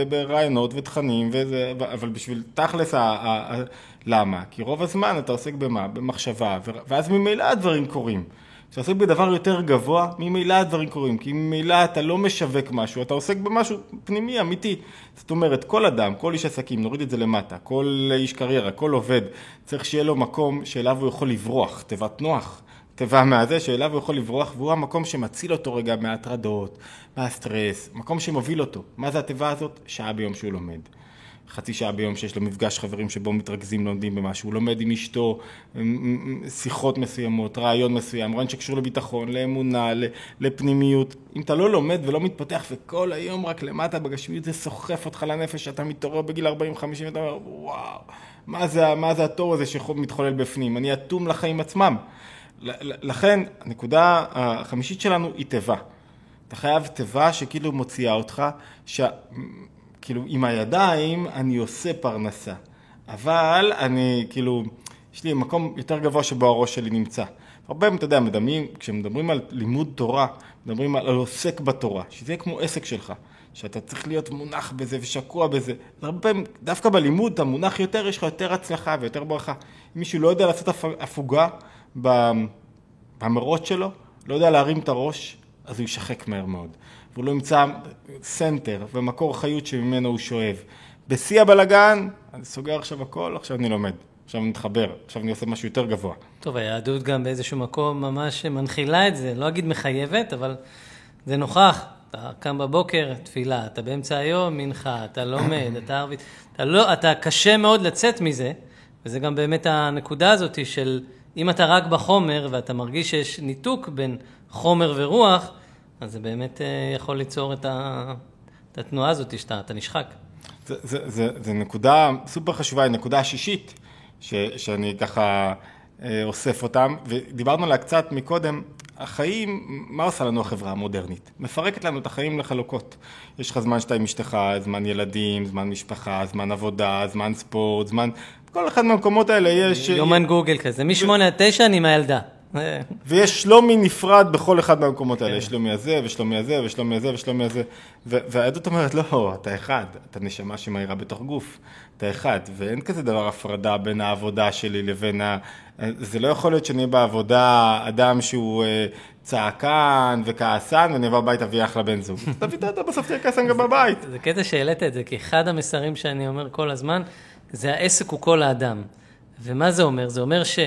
ברעיונות ותכנים, וזה, אבל בשביל תכלס, ה, ה, ה, למה? כי רוב הזמן אתה עוסק במה? במחשבה, ואז ממילא הדברים קורים. כשאתה עוסק בדבר יותר גבוה, ממילא הדברים קורים, כי ממילא אתה לא משווק משהו, אתה עוסק במשהו פנימי, אמיתי. זאת אומרת, כל אדם, כל איש עסקים, נוריד את זה למטה, כל איש קריירה, כל עובד, צריך שיהיה לו מקום שאליו הוא יכול לברוח, תיבת נוח. טבע מהזה שאליו הוא יכול לברוח, והוא המקום שמציל אותו רגע מההטרדות, מהסטרס, מקום שמוביל אותו. מה זה הטבע הזאת? שעה ביום שהוא לומד. חצי שעה ביום שיש לו מפגש חברים שבו מתרכזים לומדים במשהו. הוא לומד עם אשתו, שיחות מסוימות, רעיון מסוים, רעיון שקשור לביטחון, לאמונה, לפנימיות. אם אתה לא לומד ולא מתפתח, וכל היום רק למטה בגשמיות, זה סוחף אותך לנפש, אתה מתעורר בגיל ארבעים חמישים, אתה אומר, וואו, מה זה, מה זה התור הזה שמתחולל בפנים? אני אטום לחיים עצמם. לכן, הנקודה החמישית שלנו היא תיבה. אתה חייב תיבה שכאילו מוציאה אותך, שכאילו עם הידיים אני עושה פרנסה, אבל אני כאילו, יש לי מקום יותר גבוה שבו הראש שלי נמצא. הרבה פעמים, אתה יודע, מדמים, כשמדברים על לימוד תורה, מדברים על עוסק בתורה, שזה כמו עסק שלך, שאתה צריך להיות מונח בזה ושקוע בזה. הרבה פעמים, דווקא בלימוד, אתה מונח יותר, יש לך יותר הצלחה ויותר ברכה. אם מישהו לא יודע לעשות הפוגה, במרות שלו, לא יודע להרים את הראש, אז הוא יישחק מהר מאוד. והוא לא ימצא סנטר ומקור חיות שממנו הוא שואב. בשיא הבלגן, אני סוגר עכשיו הכל, עכשיו אני לומד. עכשיו אני מתחבר, עכשיו אני עושה משהו יותר גבוה. טוב, היהדות גם באיזשהו מקום ממש מנחילה את זה. לא אגיד מחייבת, אבל זה נוכח. אתה קם בבוקר, תפילה, אתה באמצע היום, מנחה, אתה לומד, אתה ערבית. אתה, לא, אתה קשה מאוד לצאת מזה, וזה גם באמת הנקודה הזאת של אם אתה רק בחומר ואתה מרגיש שיש ניתוק בין חומר ורוח, אז זה באמת יכול ליצור את, ה, את התנועה הזאת שאתה אתה נשחק. זה, זה, זה, זה נקודה סופר חשובה, היא נקודה שישית ש, שאני ככה אה, אוסף אותם, ודיברנו עליה קצת מקודם. החיים, מה עושה לנו החברה המודרנית? מפרקת לנו את החיים לחלוקות. יש לך זמן שאתה עם אשתך, זמן ילדים, זמן משפחה, זמן עבודה, זמן ספורט, זמן... כל אחד מהמקומות האלה יש... יומן גוגל כזה, משמונה עד תשע אני מהילדה. ויש שלומי נפרד בכל אחד מהמקומות האלה. יש שלומי הזה, ושלומי הזה, ושלומי הזה, ושלומי הזה. והיהדות אומרת, לא, אתה אחד, אתה נשמה שמהירה בתוך גוף. אתה אחד, ואין כזה דבר הפרדה בין העבודה שלי לבין ה... זה לא יכול להיות שאני בעבודה אדם שהוא צעקן וכעסן, ואני אבא בבית אביא אחלה בן זוג. תביא אתה בסוף תהיה כעסן גם בבית. זה קטע שהעלית את זה, כי אחד המסרים שאני אומר כל הזמן, זה העסק הוא כל האדם. ומה זה אומר? זה אומר ש...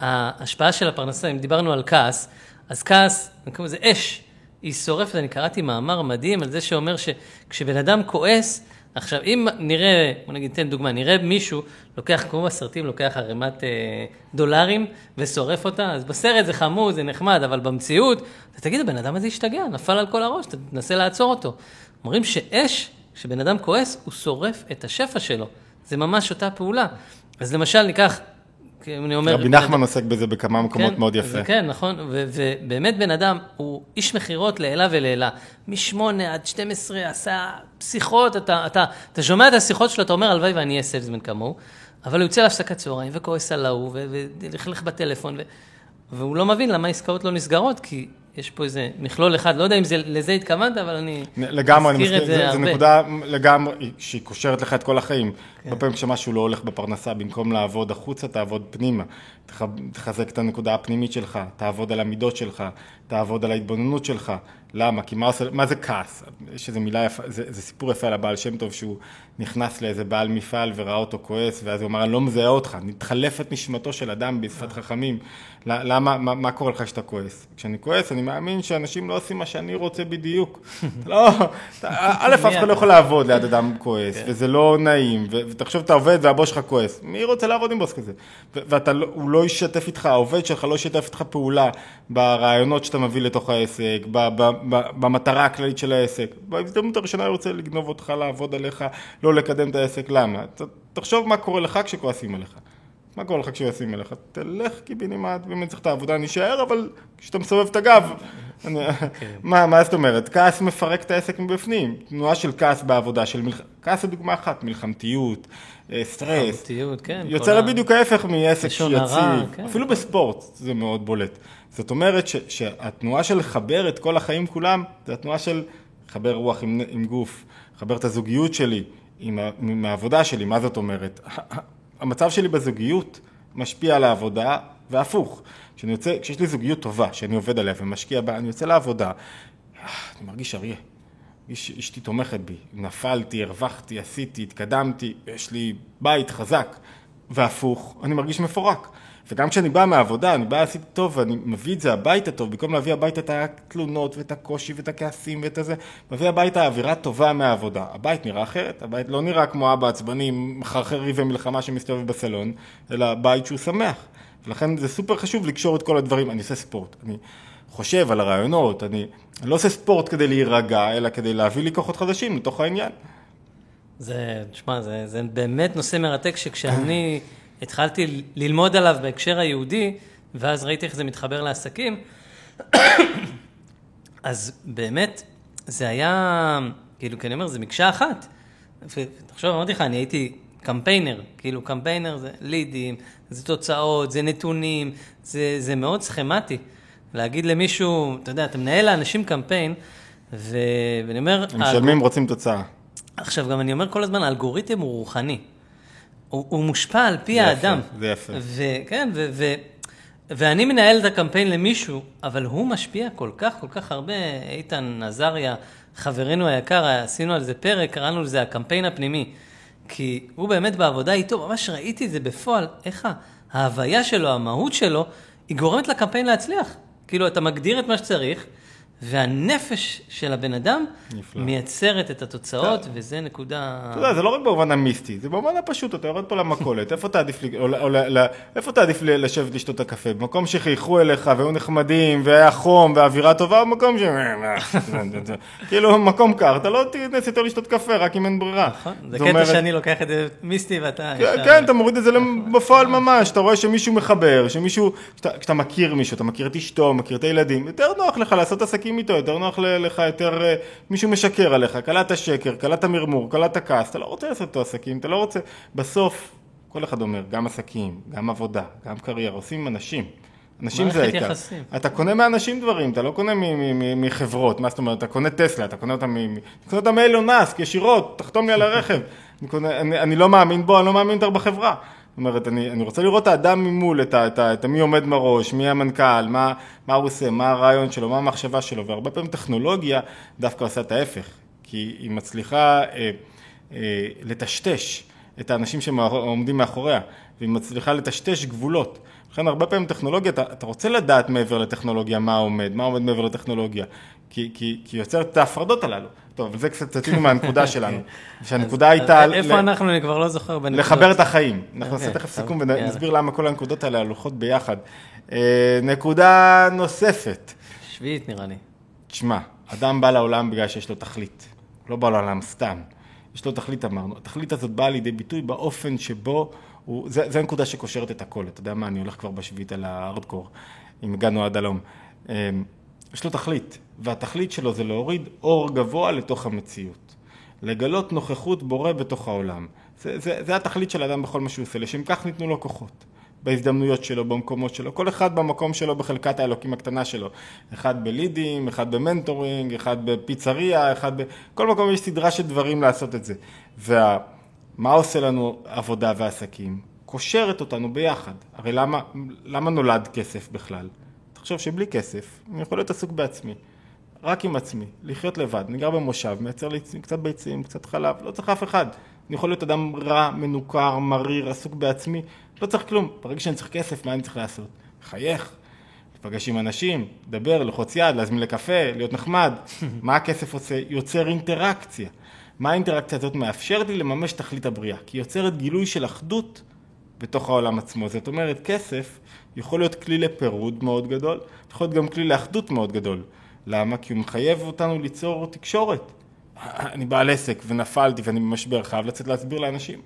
ההשפעה של הפרנסה, אם דיברנו על כעס, אז כעס, זה אש, היא שורפת. אני קראתי מאמר מדהים על זה שאומר שכשבן אדם כועס, עכשיו אם נראה, בוא נגיד, תן דוגמה, נראה מישהו לוקח, כמו בסרטים, לוקח ערימת אה, דולרים ושורף אותה, אז בסרט זה חמוד, זה נחמד, אבל במציאות, אתה תגיד, הבן אדם הזה השתגע, נפל על כל הראש, אתה תנסה לעצור אותו. אומרים שאש, כשבן אדם כועס, הוא שורף את השפע שלו. זה ממש אותה פעולה. אז למשל, ניקח, רבי נחמן עוסק בזה בכמה מקומות מאוד יפה. כן, נכון, ובאמת בן אדם הוא איש מחירות לעילה ולעילה. משמונה עד שתים עשרה עשה שיחות, אתה שומע את השיחות שלו, אתה אומר, הלוואי ואני אהיה סלזמן כמוהו, אבל הוא יוצא להפסקת צהריים וכועס על ההוא, ולכלך בטלפון, והוא לא מבין למה העסקאות לא נסגרות, כי יש פה איזה מכלול אחד, לא יודע אם לזה התכוונת, אבל אני מזכיר את זה הרבה. זו נקודה לגמרי שהיא קושרת לך את כל החיים. בפעם כשמשהו לא הולך בפרנסה, במקום לעבוד החוצה, תעבוד פנימה. תחזק את הנקודה הפנימית שלך, תעבוד על המידות שלך, תעבוד על ההתבוננות שלך. למה? כי מה זה כעס? יש איזו מילה יפה, זה סיפור יפה על הבעל שם טוב, שהוא נכנס לאיזה בעל מפעל וראה אותו כועס, ואז הוא אמר, אני לא מזהה אותך, נתחלף את נשמתו של אדם בשפת חכמים. למה, מה קורה לך שאתה כועס? כשאני כועס, אני מאמין שאנשים לא עושים מה שאני רוצה בדיוק. לא, א', אף אחד לא יכול לעבוד ליד אדם כועס, וזה לא נעים, ותחשוב, אתה עובד והבוס שלך כועס. מי רוצה לעבוד עם בוס כזה? והוא לא ישתף איתך, העובד שלך לא ישתף איתך פעולה ברעיונות שאתה מביא לתוך העסק, במטרה הכללית של העסק. בהזדמנות הראשונה הוא רוצה לגנוב אותך, לעבוד עליך, לא לקדם את העסק. למה? תחשוב מה קורה לך כשכועסים עליך. מה קורה לך כשכועסים עליך? תלך קיבינימט, באמת צריך את העבודה, נשאר, אבל כשאתה מסובב את הגב. מה זאת אומרת? כעס מפרק את העסק מבפנים. תנועה של כעס בעבודה, של מלחמת. כעס זה דוגמה אחת, מלחמתיות, סטרס. יוצר בדיוק ההפך מעסק שיציב. אפילו בספורט זה מאוד בולט. זאת אומרת שהתנועה של לחבר את כל החיים כולם, זה התנועה של לחבר רוח עם גוף, לחבר את הזוגיות שלי עם העבודה שלי. מה זאת אומרת? המצב שלי בזוגיות משפיע על העבודה והפוך. כשאני יוצא, כשיש לי זוגיות טובה שאני עובד עליה ומשקיע בה, אני יוצא לעבודה, אני מרגיש אריה. אשתי תומכת בי. נפלתי, הרווחתי, עשיתי, התקדמתי, יש לי בית חזק והפוך, אני מרגיש מפורק. וגם כשאני בא מהעבודה, אני בא עשיתי טוב, ואני מביא את זה הביתה טוב, במקום להביא הביתה את התלונות ואת הקושי ואת הכעסים ואת הזה, מביא הביתה אווירה טובה מהעבודה. הבית נראה אחרת, הבית לא נראה כמו אבא עצבני, מחרחרי ומלחמה שמסתובב בסלון, אלא בית שהוא שמח. ולכן זה סופר חשוב לקשור את כל הדברים. אני עושה ספורט, אני חושב על הרעיונות, אני לא עושה ספורט כדי להירגע, אלא כדי להביא לי כוחות חדשים לתוך העניין. זה, תשמע, זה, זה באמת נושא מרתק שכשאני התחלתי ללמוד עליו בהקשר היהודי, ואז ראיתי איך זה מתחבר לעסקים. אז באמת, זה היה, כאילו, כי אני אומר, זה מקשה אחת. ותחשוב, אמרתי לך, אני הייתי קמפיינר. כאילו, קמפיינר זה לידים, זה תוצאות, זה נתונים, זה, זה מאוד סכמטי. להגיד למישהו, אתה יודע, אתה מנהל לאנשים קמפיין, ו... ואני אומר... הם משלמים, רוצים תוצאה. עכשיו, גם אני אומר כל הזמן, האלגוריתם הוא רוחני. הוא, הוא מושפע על פי זה האדם. יפה, זה יפה. וכן, ו, ו, ואני מנהל את הקמפיין למישהו, אבל הוא משפיע כל כך, כל כך הרבה. איתן נזריה, חברנו היקר, עשינו על זה פרק, קראנו לזה הקמפיין הפנימי. כי הוא באמת בעבודה איתו, ממש ראיתי את זה בפועל, איך ההוויה שלו, המהות שלו, היא גורמת לקמפיין להצליח. כאילו, אתה מגדיר את מה שצריך, והנפש של הבן אדם נפלא. מייצרת את התוצאות, אתה... וזה נקודה... אתה יודע, זה לא רק במובן המיסטי, זה במובן הפשוט, אתה יורד פה למכולת, איפה אתה עדיף, או, או, או, איפה אתה עדיף לשבת לשתות הקפה? במקום שחייכו אליך, והיו נחמדים, והיה חום, והאווירה טובה, במקום ש... כאילו, מקום קר, אתה לא תנסי יותר לשתות קפה, רק אם אין ברירה. נכון, זה קטע אומרת... שאני לוקח את זה מיסטי, ואתה... כן, כן, אתה מוריד את זה בפועל ממש, אתה רואה שמישהו מחבר, שמישהו... כשאתה מכיר מישהו, אתה מכיר את אשתו, מכיר את הילדים, יותר נוח לך לעשות עסקים איתו, יותר נוח לך, יותר מישהו משקר עליך, קלת השקר, קלת המרמור, קלת הכעס, אתה לא רוצה לעשות אותו עסקים, אתה לא רוצה, בסוף, כל אחד אומר, גם עסקים, גם עבודה, גם קריירה, עושים אנשים, אנשים זה העיקר, אתה קונה מאנשים דברים, אתה לא קונה מחברות, מה זאת אומרת, אתה קונה טסלה, אתה קונה אותה מאילון מאסק, ישירות, תחתום לי על הרכב, אני לא מאמין בו, אני לא מאמין יותר בחברה, זאת אומרת, אני, אני רוצה לראות את האדם ממול, את, את, את מי עומד מראש, מי המנכ"ל, מה, מה הוא עושה, מה הרעיון שלו, מה המחשבה שלו, והרבה פעמים טכנולוגיה דווקא עושה את ההפך, כי היא מצליחה אה, אה, לטשטש את האנשים שעומדים מאחוריה, והיא מצליחה לטשטש גבולות. לכן הרבה פעמים טכנולוגיה, אתה, אתה רוצה לדעת מעבר לטכנולוגיה מה עומד, מה עומד מעבר לטכנולוגיה, כי, כי, כי יוצרת את ההפרדות הללו. טוב, זה קצת תתאים מהנקודה שלנו. שהנקודה הייתה... איפה אנחנו? אני כבר לא זוכר בנקודות. לחבר את החיים. אנחנו נעשה תכף סיכום ונסביר למה כל הנקודות האלה הולכות ביחד. נקודה נוספת. שביעית נראה לי. תשמע, אדם בא לעולם בגלל שיש לו תכלית. לא בא לעולם סתם. יש לו תכלית, אמרנו. התכלית הזאת באה לידי ביטוי באופן שבו... זה הנקודה שקושרת את הכל. אתה יודע מה, אני הולך כבר בשביעית על הארדקור. אם הגענו עד הלום. יש לו תכלית. והתכלית שלו זה להוריד אור גבוה לתוך המציאות. לגלות נוכחות בורא בתוך העולם. זה, זה, זה התכלית של האדם בכל מה שהוא עושה, לשם כך ניתנו לו כוחות. בהזדמנויות שלו, במקומות שלו, כל אחד במקום שלו, בחלקת האלוקים הקטנה שלו. אחד בלידים, אחד במנטורינג, אחד בפיצריה, אחד ב... כל מקום יש סדרה של דברים לעשות את זה. ומה וה... עושה לנו עבודה ועסקים? קושרת אותנו ביחד. הרי למה, למה נולד כסף בכלל? תחשוב שבלי כסף, אני יכול להיות עסוק בעצמי. רק עם עצמי, לחיות לבד, אני גר במושב, מייצר לי קצת ביצים, קצת חלב, לא צריך אף אחד. אני יכול להיות אדם רע, מנוכר, מריר, עסוק בעצמי, לא צריך כלום. ברגע שאני צריך כסף, מה אני צריך לעשות? חייך, לפגש עם אנשים, לדבר, לחוץ יד, להזמין לקפה, להיות נחמד. מה הכסף עושה? יוצר אינטראקציה. מה האינטראקציה הזאת מאפשרת לי לממש תכלית הבריאה? כי יוצרת גילוי של אחדות בתוך העולם עצמו. זאת אומרת, כסף יכול להיות כלי לפירוד מאוד גדול, יכול להיות גם כלי לאחדות מאוד גדול. למה? כי הוא מחייב אותנו ליצור תקשורת. אני בעל עסק ונפלתי ואני במשבר, חייב לצאת להסביר לאנשים.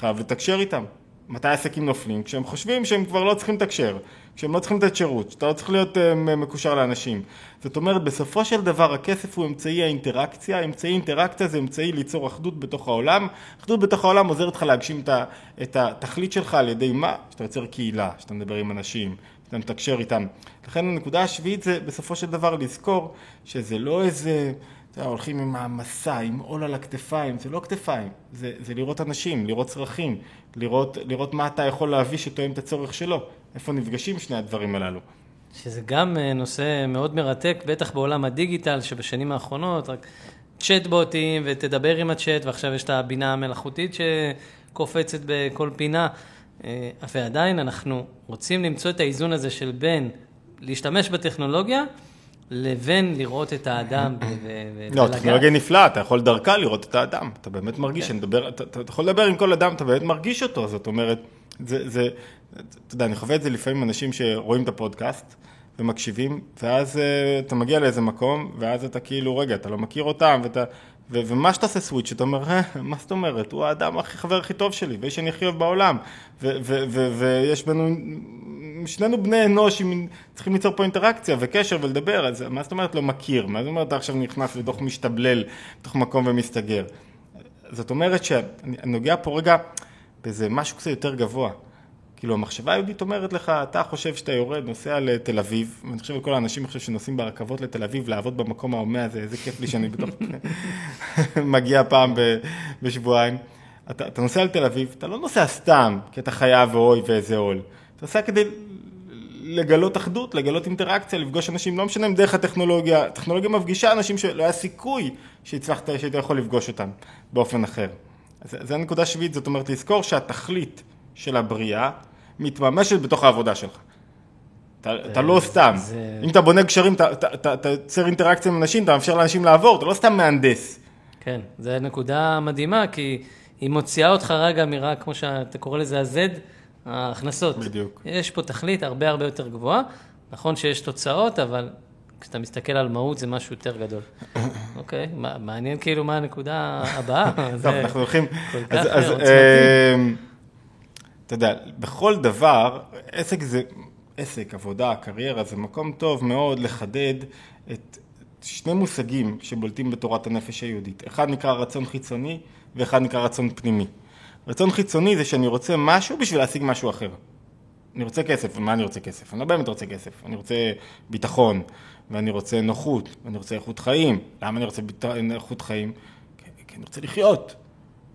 חייב לתקשר איתם. מתי העסקים נופלים? כשהם חושבים שהם כבר לא צריכים לתקשר, כשהם לא צריכים לתת שירות, שאתה לא צריך להיות מקושר לאנשים. זאת אומרת, בסופו של דבר, הכסף הוא אמצעי האינטראקציה. אמצעי אינטראקציה זה אמצעי ליצור אחדות בתוך העולם. אחדות בתוך העולם עוזרת לך להגשים את התכלית שלך על ידי מה? שאתה יוצר קהילה, שאתה מדבר עם אנשים. אתה מתקשר איתם. לכן הנקודה השביעית זה בסופו של דבר לזכור שזה לא איזה, אתה יודע, הולכים עם המסע, עם עול על הכתפיים, זה לא כתפיים, זה, זה לראות אנשים, לראות צרכים, לראות, לראות מה אתה יכול להביא שתואם את הצורך שלו, איפה נפגשים שני הדברים הללו. שזה גם נושא מאוד מרתק, בטח בעולם הדיגיטל, שבשנים האחרונות רק צ'טבוטים ותדבר עם הצ'ט, ועכשיו יש את הבינה המלאכותית שקופצת בכל פינה, אבל עדיין אנחנו רוצים למצוא את האיזון הזה של בין להשתמש בטכנולוגיה לבין לראות את האדם. לא, טכנולוגיה נפלאה, אתה יכול דרכה לראות את האדם, אתה באמת מרגיש, אתה יכול לדבר עם כל אדם, אתה באמת מרגיש אותו, זאת אומרת, אתה יודע, אני חווה את זה לפעמים אנשים שרואים את הפודקאסט ומקשיבים, ואז אתה מגיע לאיזה מקום, ואז אתה כאילו, רגע, אתה לא מכיר אותם, ואתה... ומה שאתה עושה סוויץ', אתה אומר, מה זאת אומרת? הוא האדם הכי חבר הכי טוב שלי, ויש אני הכי אוהב בעולם, ויש בינו, שנינו בני אנוש, צריכים ליצור פה אינטראקציה וקשר ולדבר, אז מה זאת אומרת לא מכיר? מה זאת אומרת אתה עכשיו נכנס לדוח משתבלל, בתוך מקום ומסתגר? זאת אומרת שאני נוגע פה רגע באיזה משהו קצת יותר גבוה. כאילו המחשבה היהודית אומרת לך, אתה חושב שאתה יורד, נוסע לתל אביב, ואני חושב על כל האנשים עכשיו שנוסעים ברכבות לתל אביב, לעבוד במקום ההומה הזה, איזה כיף לי שאני בתוך... מגיע פעם ב... בשבועיים. אתה, אתה נוסע לתל אביב, אתה לא נוסע סתם, כי אתה חייב ואוי ואיזה עול. אתה נוסע כדי לגלות אחדות, לגלות אינטראקציה, לפגוש אנשים, לא משנה אם דרך הטכנולוגיה, הטכנולוגיה מפגישה אנשים שלא היה סיכוי שהצלחת, שאתה יכול לפגוש אותם באופן אחר. אז זה הנקודה שביעית, זאת אומרת לזכור שהתכלית של הבריאה מתממשת בתוך העבודה שלך. אתה לא סתם, אם אתה בונה גשרים, אתה יוצר אינטראקציה עם אנשים, אתה מאפשר לאנשים לעבור, אתה לא סתם מהנדס. כן, זו נקודה מדהימה, כי היא מוציאה אותך רגע מירה, כמו שאתה קורא לזה הזד, ההכנסות. בדיוק. יש פה תכלית הרבה הרבה יותר גבוהה, נכון שיש תוצאות, אבל כשאתה מסתכל על מהות זה משהו יותר גדול. אוקיי, מעניין כאילו מה הנקודה הבאה. טוב, אנחנו הולכים. כל כך עוצמתים. אתה יודע, בכל דבר, עסק זה... עסק, עבודה, קריירה, זה מקום טוב מאוד לחדד את שני מושגים שבולטים בתורת הנפש היהודית. אחד נקרא רצון חיצוני ואחד נקרא רצון פנימי. רצון חיצוני זה שאני רוצה משהו בשביל להשיג משהו אחר. אני רוצה כסף, מה אני רוצה כסף? אני לא באמת רוצה כסף, אני רוצה ביטחון ואני רוצה נוחות ואני רוצה איכות חיים. למה אני רוצה ביט... איכות חיים? כי אני רוצה לחיות.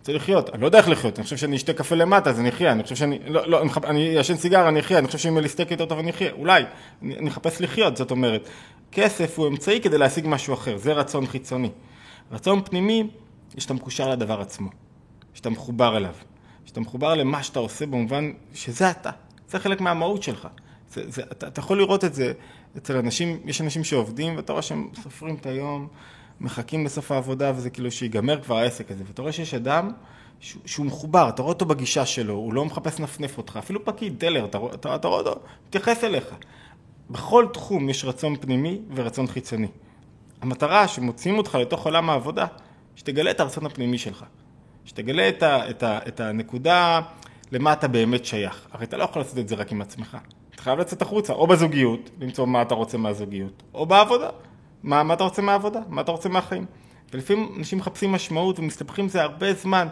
צריך לחיות, אני לא יודע איך לחיות, אני חושב שאני אשתה קפה למטה, אז אני אחיה, אני חושב שאני, לא, לא, אני אשן סיגר, אני אחיה, אני חושב שאני מלסטק יותר טוב, אני אחיה, אולי, אני, אני אחפש לחיות, זאת אומרת, כסף הוא אמצעי כדי להשיג משהו אחר, זה רצון חיצוני. רצון פנימי, שאתה מקושר לדבר עצמו, שאתה מחובר אליו, שאתה מחובר למה שאתה עושה, במובן שזה אתה, זה חלק מהמהות שלך. זה, זה, אתה, אתה יכול לראות את זה אצל אנשים, יש אנשים שעובדים, ואתה רואה שהם סופרים את היום, מחכים לסוף העבודה, וזה כאילו שיגמר כבר העסק הזה. ואתה רואה שיש אדם שהוא, שהוא מחובר, אתה רואה אותו בגישה שלו, הוא לא מחפש נפנף אותך, אפילו פקיד, דלר, אתה, אתה, אתה רואה אותו, מתייחס אליך. בכל תחום יש רצון פנימי ורצון חיצוני. המטרה שמוצאים אותך לתוך עולם העבודה, שתגלה את הרצון הפנימי שלך, שתגלה את, ה, את, ה, את הנקודה למה אתה באמת שייך. הרי אתה לא יכול לעשות את זה רק עם עצמך. אתה חייב לצאת החוצה, או בזוגיות, למצוא מה אתה רוצה מהזוגיות, או בעבודה. מה, מה אתה רוצה מהעבודה? מה אתה רוצה מהחיים? ולפעמים אנשים מחפשים משמעות ומסתבכים זה הרבה זמן,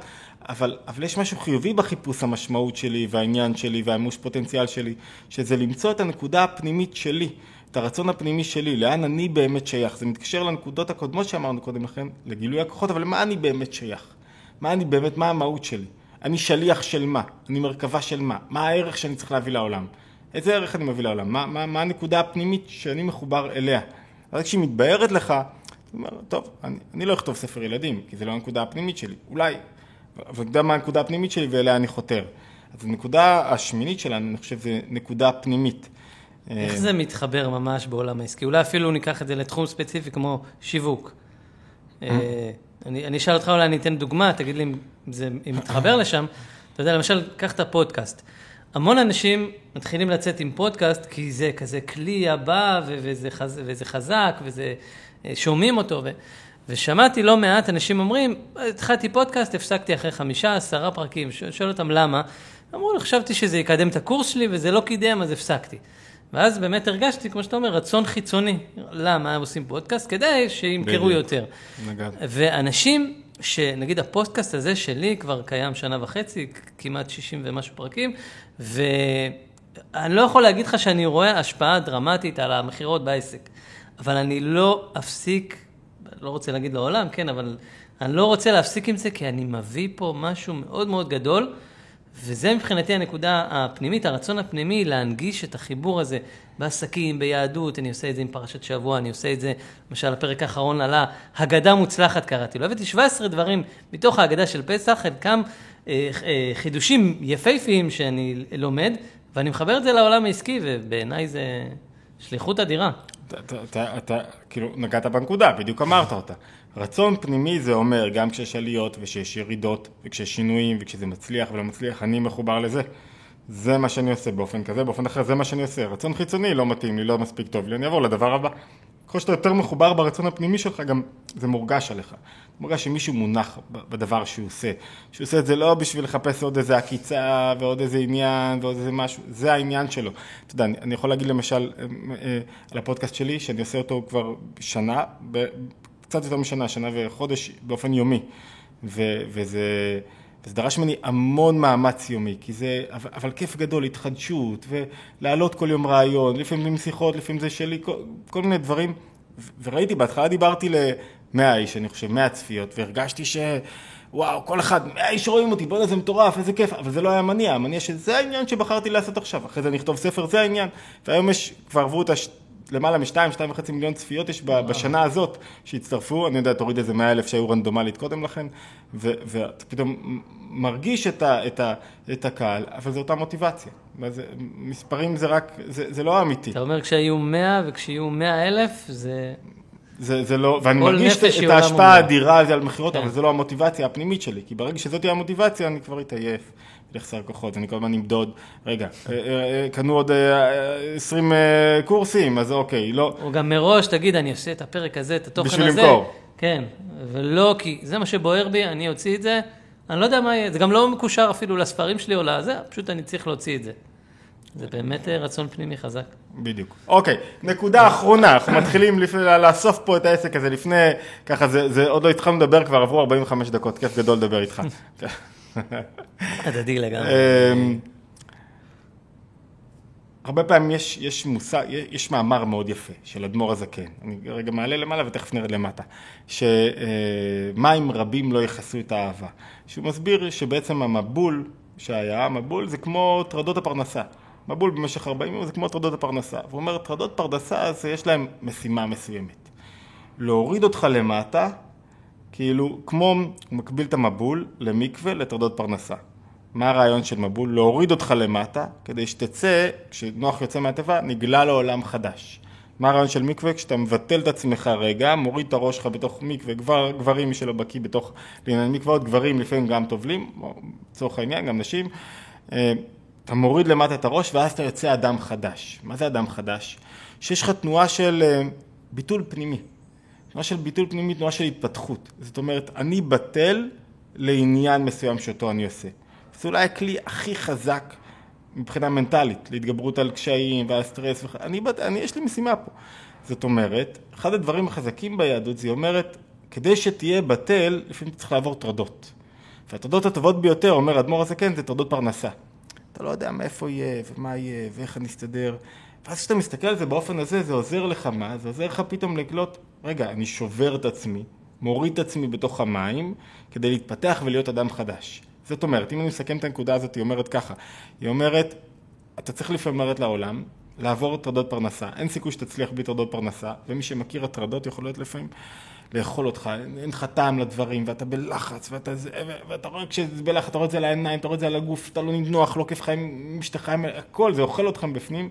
אבל, אבל יש משהו חיובי בחיפוש המשמעות שלי והעניין שלי והאימוש פוטנציאל שלי, שזה למצוא את הנקודה הפנימית שלי, את הרצון הפנימי שלי, לאן אני באמת שייך. זה מתקשר לנקודות הקודמות שאמרנו קודם לכן, לגילוי הכוחות, אבל למה אני באמת שייך? מה אני באמת, מה המהות שלי? אני שליח של מה? אני מרכבה של מה? מה הערך שאני צריך להביא לעולם? איזה ערך אני מביא לעולם? מה, מה, מה הנקודה הפנימית שאני מחובר אליה? אז כשהיא מתבהרת לך, אתה אומר, טוב, אני, אני לא אכתוב ספר ילדים, כי זה לא הנקודה הפנימית שלי, אולי, אבל אני יודע מה הנקודה הפנימית שלי ואליה אני חותר. אז הנקודה השמינית שלנו, אני חושב, זה נקודה פנימית. איך זה מתחבר ממש בעולם העסקי? אולי אפילו ניקח את זה לתחום ספציפי כמו שיווק. אני אשאל אותך, אולי אני אתן דוגמה, תגיד לי אם זה מתחבר לשם. אתה יודע, למשל, קח את הפודקאסט. המון אנשים מתחילים לצאת עם פודקאסט, כי זה כזה כלי הבא, וזה, חז... וזה חזק, וזה... שומעים אותו, ו... ושמעתי לא מעט אנשים אומרים, התחלתי פודקאסט, הפסקתי אחרי חמישה, עשרה פרקים, ש... שואל אותם למה, אמרו לו, חשבתי שזה יקדם את הקורס שלי, וזה לא קידם, אז הפסקתי. ואז באמת הרגשתי, כמו שאתה אומר, רצון חיצוני, למה עושים פודקאסט? כדי שימכרו יותר. נגד. ואנשים... שנגיד הפודקאסט הזה שלי כבר קיים שנה וחצי, כמעט שישים ומשהו פרקים, ואני לא יכול להגיד לך שאני רואה השפעה דרמטית על המחירות בעסק, אבל אני לא אפסיק, לא רוצה להגיד לעולם, כן, אבל אני לא רוצה להפסיק עם זה, כי אני מביא פה משהו מאוד מאוד גדול, וזה מבחינתי הנקודה הפנימית, הרצון הפנימי להנגיש את החיבור הזה בעסקים, ביהדות, אני עושה את זה עם פרשת שבוע, אני עושה את זה, למשל הפרק האחרון עלה, הגדה מוצלחת קראתי, לא הבאתי שבעה עשר דברים מתוך ההגדה של פסח, חלקם אה, אה, חידושים יפהפיים שאני לומד, ואני מחבר את זה לעולם העסקי, ובעיניי זה שליחות אדירה. אתה, אתה, אתה, אתה כאילו נגעת בנקודה, בדיוק אמרת אותה. רצון פנימי זה אומר גם כשיש עליות וכשיש ירידות וכשיש שינויים וכשזה מצליח ולא מצליח, אני מחובר לזה. זה מה שאני עושה באופן כזה, באופן אחר זה מה שאני עושה. רצון חיצוני לא מתאים לי, לא מספיק טוב לי, אני אעבור לדבר הבא. ככל שאתה יותר מחובר ברצון הפנימי שלך, גם זה מורגש עליך. מורגש שמישהו מונח בדבר שהוא עושה. שהוא עושה את זה לא בשביל לחפש עוד איזה עקיצה ועוד איזה עניין ועוד איזה משהו. זה העניין שלו. אתה יודע, אני, אני יכול להגיד למשל על הפודקאסט שלי, שאני עושה אותו כבר שנה, ב- קצת יותר משנה, שנה וחודש באופן יומי, ו- וזה, וזה דרש ממני המון מאמץ יומי, כי זה, אבל, אבל כיף גדול, התחדשות, ולהעלות כל יום רעיון, לפעמים שיחות, לפעמים זה שלי, כל, כל מיני דברים, ו- וראיתי, בהתחלה דיברתי ל-מאה איש, אני חושב, מאה צפיות, והרגשתי ש... וואו, כל אחד, איש רואים אותי, בואו, זה מטורף, איזה כיף, אבל זה לא היה מניע, המניע שזה העניין שבחרתי לעשות עכשיו, אחרי זה נכתוב ספר, זה העניין, והיום יש, כבר עברו את הש... למעלה משתיים, שתיים וחצי מיליון צפיות יש בשנה הזאת שהצטרפו, אני יודע, תוריד איזה מאה אלף שהיו רנדומלית קודם לכן, ואתה פתאום מרגיש את, ה, את, ה, את הקהל, אבל זו אותה מוטיבציה. זה, מספרים זה רק, זה, זה לא אמיתי. אתה אומר כשיהיו מאה וכשיהיו מאה אלף, זה... זה, זה לא, ואני מרגיש את ההשפעה האדירה על מחירות, אבל זה לא המוטיבציה הפנימית שלי, כי ברגע שזאת תהיה המוטיבציה, אני כבר אתעייף, לחסר כוחות, אני כל הזמן נמדוד, רגע, קנו עוד עשרים קורסים, אז אוקיי, לא... או גם מראש, תגיד, אני אעשה את הפרק הזה, את התוכן הזה. בשביל למכור. כן, ולא, כי זה מה שבוער בי, אני אוציא את זה, אני לא יודע מה יהיה, זה גם לא מקושר אפילו לספרים שלי או לזה, פשוט אני צריך להוציא את זה. זה באמת רצון פנימי חזק. בדיוק. אוקיי, נקודה אחרונה, אנחנו מתחילים לאסוף פה את העסק הזה לפני, ככה זה עוד לא התחלנו לדבר, כבר עברו ארבעים וחמש דקות, כיף גדול לדבר איתך. הדדי לגמרי. הרבה פעמים יש מושג, יש מאמר מאוד יפה של אדמו"ר הזקן, אני רגע מעלה למעלה ותכף נרד למטה, שמים רבים לא יכסו את האהבה, שהוא מסביר שבעצם המבול שהיה, המבול זה כמו טרדות הפרנסה, מבול במשך ארבעים יום זה כמו טרדות הפרנסה, והוא אומר, טרדות פרנסה אז יש להם משימה מסוימת, להוריד אותך למטה, כאילו, כמו מקביל את המבול למקווה לטרדות פרנסה. מה הרעיון של מבול? להוריד אותך למטה, כדי שתצא, כשנוח יוצא מהטבע, נגלה לעולם חדש. מה הרעיון של מקווה? כשאתה מבטל את עצמך רגע, מוריד את הראש שלך בתוך מקווה, גבר, גברים שלא בקיא בתוך לעניין מקוואות, גברים לפעמים גם טובלים, צורך העניין, גם נשים. אתה מוריד למטה את הראש, ואז אתה יוצא אדם חדש. מה זה אדם חדש? שיש לך תנועה של ביטול פנימי. תנועה של ביטול פנימי, תנועה של התפתחות. זאת אומרת, אני בטל לעניין מסוים שאותו אני עושה. זה אולי הכלי הכי חזק מבחינה מנטלית, להתגברות על קשיים והסטרס. וח... אני, אני, יש לי משימה פה. זאת אומרת, אחד הדברים החזקים ביהדות, זה אומרת, כדי שתהיה בטל, לפעמים צריך לעבור טרדות. והטרדות הטובות ביותר, אומר אדמו"ר הזקן, זה טרדות פרנסה. אתה לא יודע מאיפה יהיה ומה יהיה ואיך אני אסתדר. ואז כשאתה מסתכל על זה באופן הזה, זה עוזר לך מה? זה עוזר לך פתאום לקלוט, רגע, אני שובר את עצמי, מוריד את עצמי בתוך המים, כדי להתפתח ולהיות אדם חדש. זאת אומרת, אם אני מסכם את הנקודה הזאת, היא אומרת ככה, היא אומרת, אתה צריך לפעמרת לעולם, לעבור את טרדות פרנסה, אין סיכוי שתצליח בי טרדות פרנסה, ומי שמכיר את טרדות יכול להיות לפעמים לאכול אותך, אין לך טעם לדברים, ואתה בלחץ, ואתה, ואתה רואה כשזה בלחץ, אתה רואה את זה על העיניים, אתה רואה את זה על הגוף, אתה לא ננוח, לא כיף חיים, משתחיים, הכל, זה אוכל אותכם בפנים,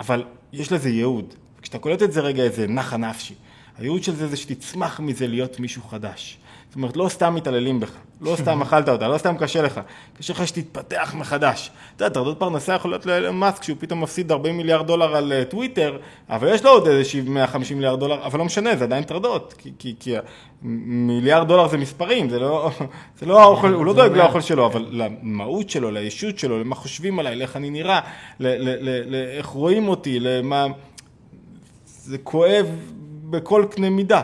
אבל יש לזה ייעוד. כשאתה קולט את זה רגע, איזה נחה נפשי. הייעוד של זה זה שתצמח מזה להיות מישהו חדש. זאת אומרת, לא סתם מתעללים בך, לא סתם אכלת אותה, לא סתם קשה לך. קשה לך שתתפתח מחדש. אתה יודע, טרדות פרנסה יכול להיות לאלון מאסק, שהוא פתאום מפסיד ארבעים מיליארד דולר על טוויטר, אבל יש לו עוד איזה מאה וחמישים מיליארד דולר, אבל לא משנה, זה עדיין טרדות, כי, כי, כי מיליארד דולר זה מספרים, זה לא, זה לא האוכל, הוא לא דואג לאוכל שלו, אבל למהות שלו, לישות שלו, למה חושבים עליי, לאיך אני נראה, לאיך רואים אותי, למה... זה כואב בכל קנה מידה.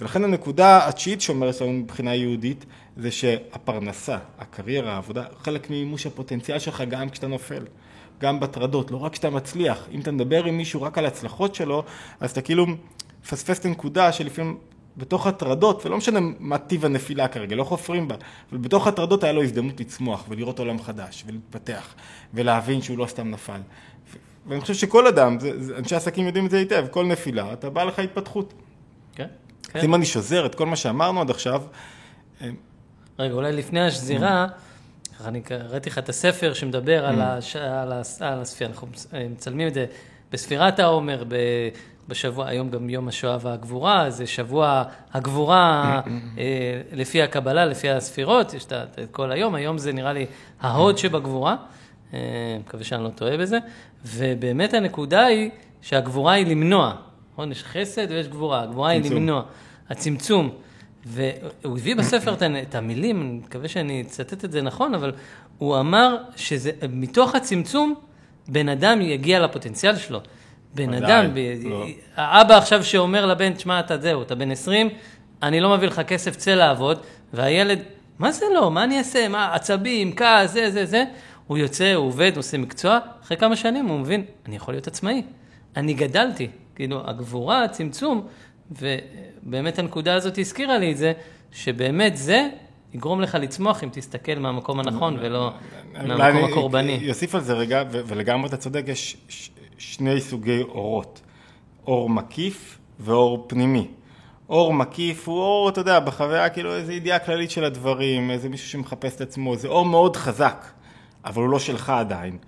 ולכן הנקודה התשיעית שאומרת לנו מבחינה יהודית, זה שהפרנסה, הקריירה, העבודה, חלק מימוש הפוטנציאל שלך גם כשאתה נופל, גם בתרדות, לא רק כשאתה מצליח. אם אתה מדבר עם מישהו רק על הצלחות שלו, אז אתה כאילו פספס את הנקודה שלפעמים בתוך התרדות, ולא משנה מה טיב הנפילה כרגע, לא חופרים בה, אבל בתוך התרדות היה לו הזדמנות לצמוח ולראות עולם חדש ולהתפתח ולהבין שהוא לא סתם נפל. ואני חושב שכל אדם, אנשי עסקים יודעים את זה היטב, כל נפילה, אתה בא לך התפתחות. כן. אז אם אני שוזר את כל מה שאמרנו עד עכשיו... רגע, אולי לפני השזירה, אני ראיתי לך את הספר שמדבר על הספירה, אנחנו מצלמים את זה בספירת העומר, בשבוע, היום גם יום השואה והגבורה, זה שבוע הגבורה לפי הקבלה, לפי הספירות, יש את כל היום, היום זה נראה לי ההוד שבגבורה, מקווה שאני לא טועה בזה, ובאמת הנקודה היא שהגבורה היא למנוע, יש חסד ויש גבורה, הגבורה היא למנוע, הצמצום, והוא הביא בספר את המילים, אני מקווה שאני אצטט את זה נכון, אבל הוא אמר שמתוך הצמצום בן אדם יגיע לפוטנציאל שלו, בן אדם, האבא עכשיו שאומר לבן, תשמע אתה זהו, אתה בן עשרים, אני לא מביא לך כסף, צא לעבוד, והילד, מה זה לא, מה אני אעשה, מה, עצבים, כעס, זה, זה, זה, הוא יוצא, הוא עובד, עושה מקצוע, אחרי כמה שנים הוא מבין, אני יכול להיות עצמאי, אני גדלתי, כאילו, הגבורה, הצמצום, ובאמת הנקודה הזאת הזכירה לי את זה, שבאמת זה יגרום לך לצמוח אם תסתכל מהמקום הנכון ולא מהמקום הקורבני. יוסיף על זה רגע, ולגמרי אתה צודק, יש שני סוגי אורות. אור מקיף ואור פנימי. אור מקיף הוא אור, אתה יודע, בחוויה כאילו איזו ידיעה כללית של הדברים, איזה מישהו שמחפש את עצמו, זה אור מאוד חזק, אבל הוא לא שלך עדיין.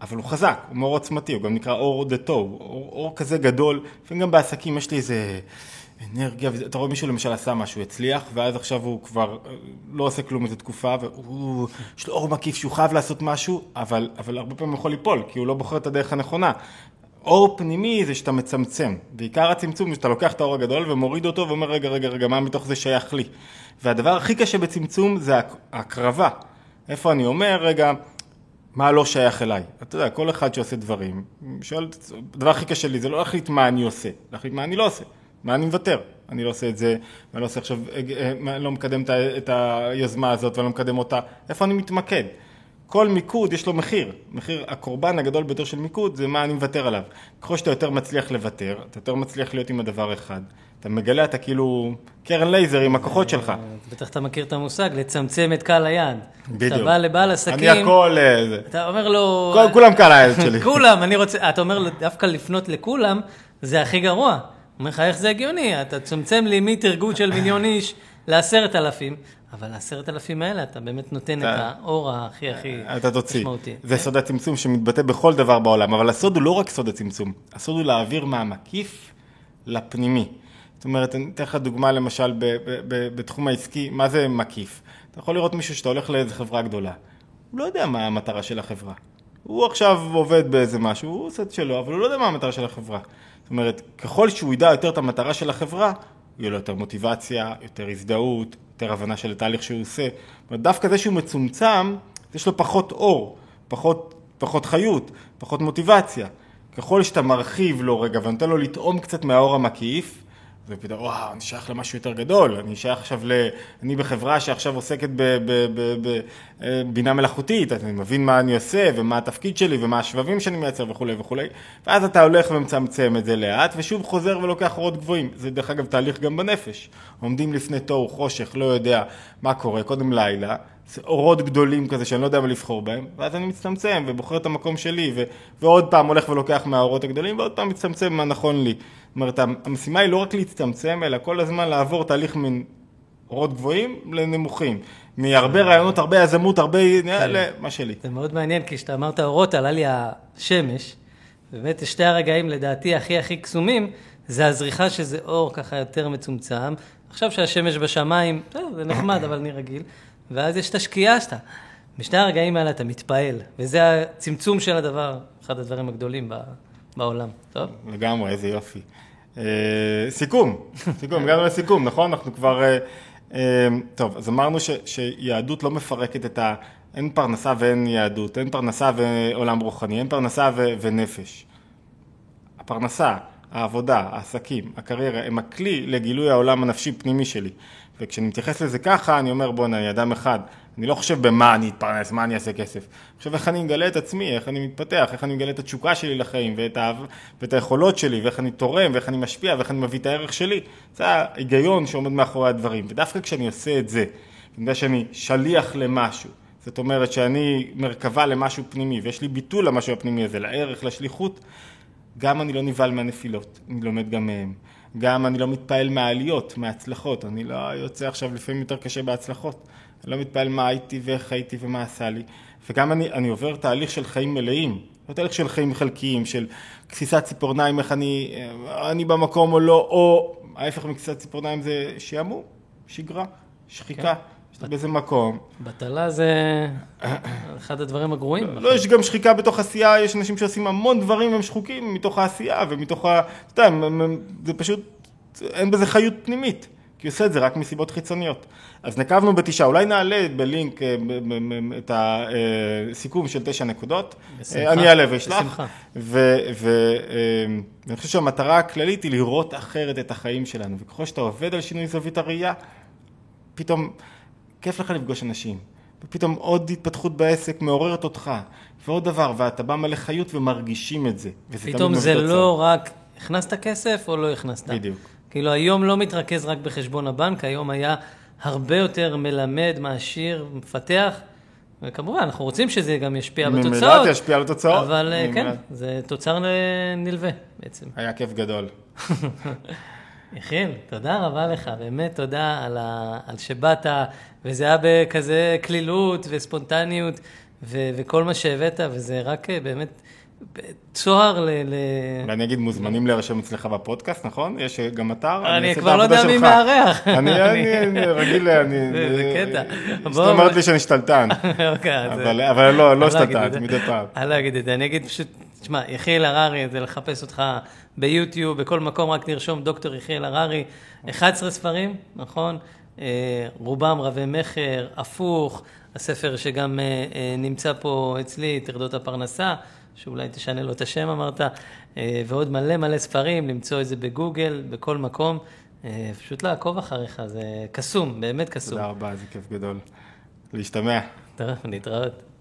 אבל הוא חזק, הוא מאור עוצמתי, הוא גם נקרא אור דתו, אור, אור כזה גדול, לפעמים גם בעסקים יש לי איזה אנרגיה, אתה רואה מישהו למשל עשה משהו, הצליח, ואז עכשיו הוא כבר לא עושה כלום איזו תקופה, והוא, יש לו אור מקיף שהוא חייב לעשות משהו, אבל, אבל הרבה פעמים יכול ליפול, כי הוא לא בוחר את הדרך הנכונה. אור פנימי זה שאתה מצמצם, בעיקר הצמצום זה שאתה לוקח את האור הגדול ומוריד אותו ואומר רגע, רגע, רגע, מה מתוך זה שייך לי? והדבר הכי קשה בצמצום זה הקרבה. איפה אני אומר, רגע, מה לא שייך אליי? אתה יודע, כל אחד שעושה דברים, שואל, הדבר הכי קשה לי זה לא להחליט מה אני עושה, להחליט מה אני לא עושה, מה אני מוותר. אני לא עושה את זה, אני לא עושה עכשיו, לא מקדם את היוזמה הזאת ולא מקדם אותה. איפה אני מתמקד? כל מיקוד יש לו מחיר. מחיר הקורבן הגדול ביותר של מיקוד זה מה אני מוותר עליו. ככל שאתה יותר מצליח לוותר, אתה יותר מצליח להיות עם הדבר אחד. אתה מגלה, אתה כאילו קרן לייזר עם הכוחות שלך. בטח אתה מכיר את המושג, לצמצם את קהל היעד. בדיוק. אתה בא לבעל עסקים. אני הכל... אתה אומר לו... כולם קהל היעד שלי. כולם, אני רוצה... אתה אומר לו דווקא לפנות לכולם, זה הכי גרוע. אומר לך, איך זה הגיוני? אתה צמצם לי מתרגות של מיליון איש לעשרת אלפים. אבל עשרת אלפים האלה, אתה באמת נותן את האור הכי הכי משמעותי. זה סוד הצמצום שמתבטא בכל דבר בעולם, אבל הסוד הוא לא רק סוד הצמצום, הסוד הוא להעביר מהמקיף לפנימי. זאת אומרת, אני אתן לך דוגמה למשל בתחום העסקי, מה זה מקיף? אתה יכול לראות מישהו שאתה הולך לאיזו חברה גדולה, הוא לא יודע מה המטרה של החברה. הוא עכשיו עובד באיזה משהו, הוא עושה את שלו, אבל הוא לא יודע מה המטרה של החברה. זאת אומרת, ככל שהוא ידע יותר את המטרה של החברה, יהיה לו יותר מוטיבציה, יותר הזדהות, יותר הבנה של התהליך שהוא עושה. דווקא זה שהוא מצומצם, יש לו פחות אור, פחות, פחות חיות, פחות מוטיבציה. ככל שאתה מרחיב לו רגע ונותן לו לטעום קצת מהאור המקיף, זה פתאום, וואו, אני שייך למשהו יותר גדול, אני שייך עכשיו ל... אני בחברה שעכשיו עוסקת בבינה מלאכותית, אני מבין מה אני עושה ומה התפקיד שלי ומה השבבים שאני מייצר וכו' וכו'. ואז אתה הולך ומצמצם את זה לאט ושוב חוזר ולוקח אורות גבוהים. זה דרך אגב תהליך גם בנפש. עומדים לפני תור, חושך, לא יודע מה קורה, קודם לילה, אורות גדולים כזה שאני לא יודע מה לבחור בהם, ואז אני מצטמצם ובוחר את המקום שלי, ו- ועוד פעם הולך ולוקח מהאורות הגדולים, ועוד פעם מצטמצם מה נכון לי. זאת אומרת, המשימה היא לא רק להצטמצם, אלא כל הזמן לעבור תהליך מן אורות גבוהים לנמוכים. מהרבה רעיונות, הרבה יזמות, הרבה... מה שלי. זה מאוד מעניין, כי כשאתה אמרת אורות, עלה לי השמש, באמת שתי הרגעים לדעתי הכי הכי קסומים, זה הזריחה שזה אור ככה יותר מצומצם. עכשיו שהשמש בשמיים, זה נחמד, אבל אני רגיל. ואז יש את השקיעה שאתה, בשני הרגעים האלה אתה מתפעל, וזה הצמצום של הדבר, אחד הדברים הגדולים ב, בעולם, טוב? לגמרי, איזה יופי. אה, סיכום, סיכום, גם לסיכום, נכון? אנחנו כבר, אה, אה, טוב, אז אמרנו ש, שיהדות לא מפרקת את ה... אין פרנסה ואין יהדות, אין פרנסה ועולם רוחני, אין פרנסה ו, ונפש. הפרנסה, העבודה, העסקים, הקריירה, הם הכלי לגילוי העולם הנפשי פנימי שלי. וכשאני מתייחס לזה ככה, אני אומר, בוא, אני אדם אחד, אני לא חושב במה אני אתפרנס, מה אני אעשה כסף. עכשיו, איך אני מגלה את עצמי, איך אני מתפתח, איך אני מגלה את התשוקה שלי לחיים, ואת, ה... ואת היכולות שלי, ואיך אני תורם, ואיך אני משפיע, ואיך אני מביא את הערך שלי. זה ההיגיון שעומד מאחורי הדברים. ודווקא כשאני עושה את זה, אני יודע שאני שליח למשהו. זאת אומרת שאני מרכבה למשהו פנימי, ויש לי ביטול למשהו הפנימי הזה, לערך, לשליחות. גם אני לא נבהל מהנפילות, אני לומד גם מהם. גם אני לא מתפעל מהעליות, מההצלחות, אני לא יוצא עכשיו לפעמים יותר קשה בהצלחות, אני לא מתפעל מה הייתי ואיך הייתי ומה עשה לי, וגם אני, אני עובר תהליך של חיים מלאים, לא תהליך של חיים חלקיים, של כסיסת ציפורניים, איך אני, אני במקום או לא, או ההפך מכסיסת ציפורניים זה שיעמום, שגרה, שחיקה. כן. באיזה מקום. בטלה זה אחד הדברים הגרועים. לא, יש גם שחיקה בתוך עשייה, יש אנשים שעושים המון דברים, הם שחוקים מתוך העשייה ומתוך ה... אתה יודע, זה פשוט, אין בזה חיות פנימית, כי עושה את זה רק מסיבות חיצוניות. אז נקבנו בתשעה, אולי נעלה בלינק את הסיכום של תשע נקודות. אני אעלה ואשלח. ואני חושב שהמטרה הכללית היא לראות אחרת את החיים שלנו, וככל שאתה עובד על שינוי זווית הראייה, פתאום... כיף לך לפגוש אנשים, ופתאום עוד התפתחות בעסק מעוררת אותך, ועוד דבר, ואתה בא מלא חיות ומרגישים את זה. פתאום זה לא רק, הכנסת כסף או לא הכנסת? בדיוק. כאילו היום לא מתרכז רק בחשבון הבנק, היום היה הרבה יותר מלמד, מעשיר, מפתח, וכמובן, אנחנו רוצים שזה גם ישפיע בתוצאות. ממילא תשפיע על התוצאות. אבל כן, זה תוצר נלווה בעצם. היה כיף גדול. יחיל, תודה רבה לך, באמת תודה על, ה... על שבאת, וזה היה בכזה כלילות וספונטניות, ו... וכל מה שהבאת, וזה רק באמת צוהר ל... ואני אגיד, מוזמנים להירשם אצלך בפודקאסט, נכון? יש גם אתר. אני כבר לא יודע מי מארח. אני רגיל, אני... זה קטע. זאת אומרת לי שאני שתלטן. אבל לא, לא שתלטן, מדי פעם. אני לא אגיד את זה, אני אגיד פשוט, תשמע, יחיאל הררי, זה לחפש אותך ביוטיוב, בכל מקום, רק נרשום דוקטור יחיאל הררי, אחד עשר ספרים, נכון? רובם רבי מחר, הפוך, הספר שגם נמצא פה אצלי, תרדות הפרנסה, שאולי תשנה לו את השם, אמרת, ועוד מלא מלא ספרים, למצוא את זה בגוגל, בכל מקום, פשוט לעקוב אחריך, זה קסום, באמת קסום. תודה רבה, זה כיף גדול. להשתמע. טוב, נתראות.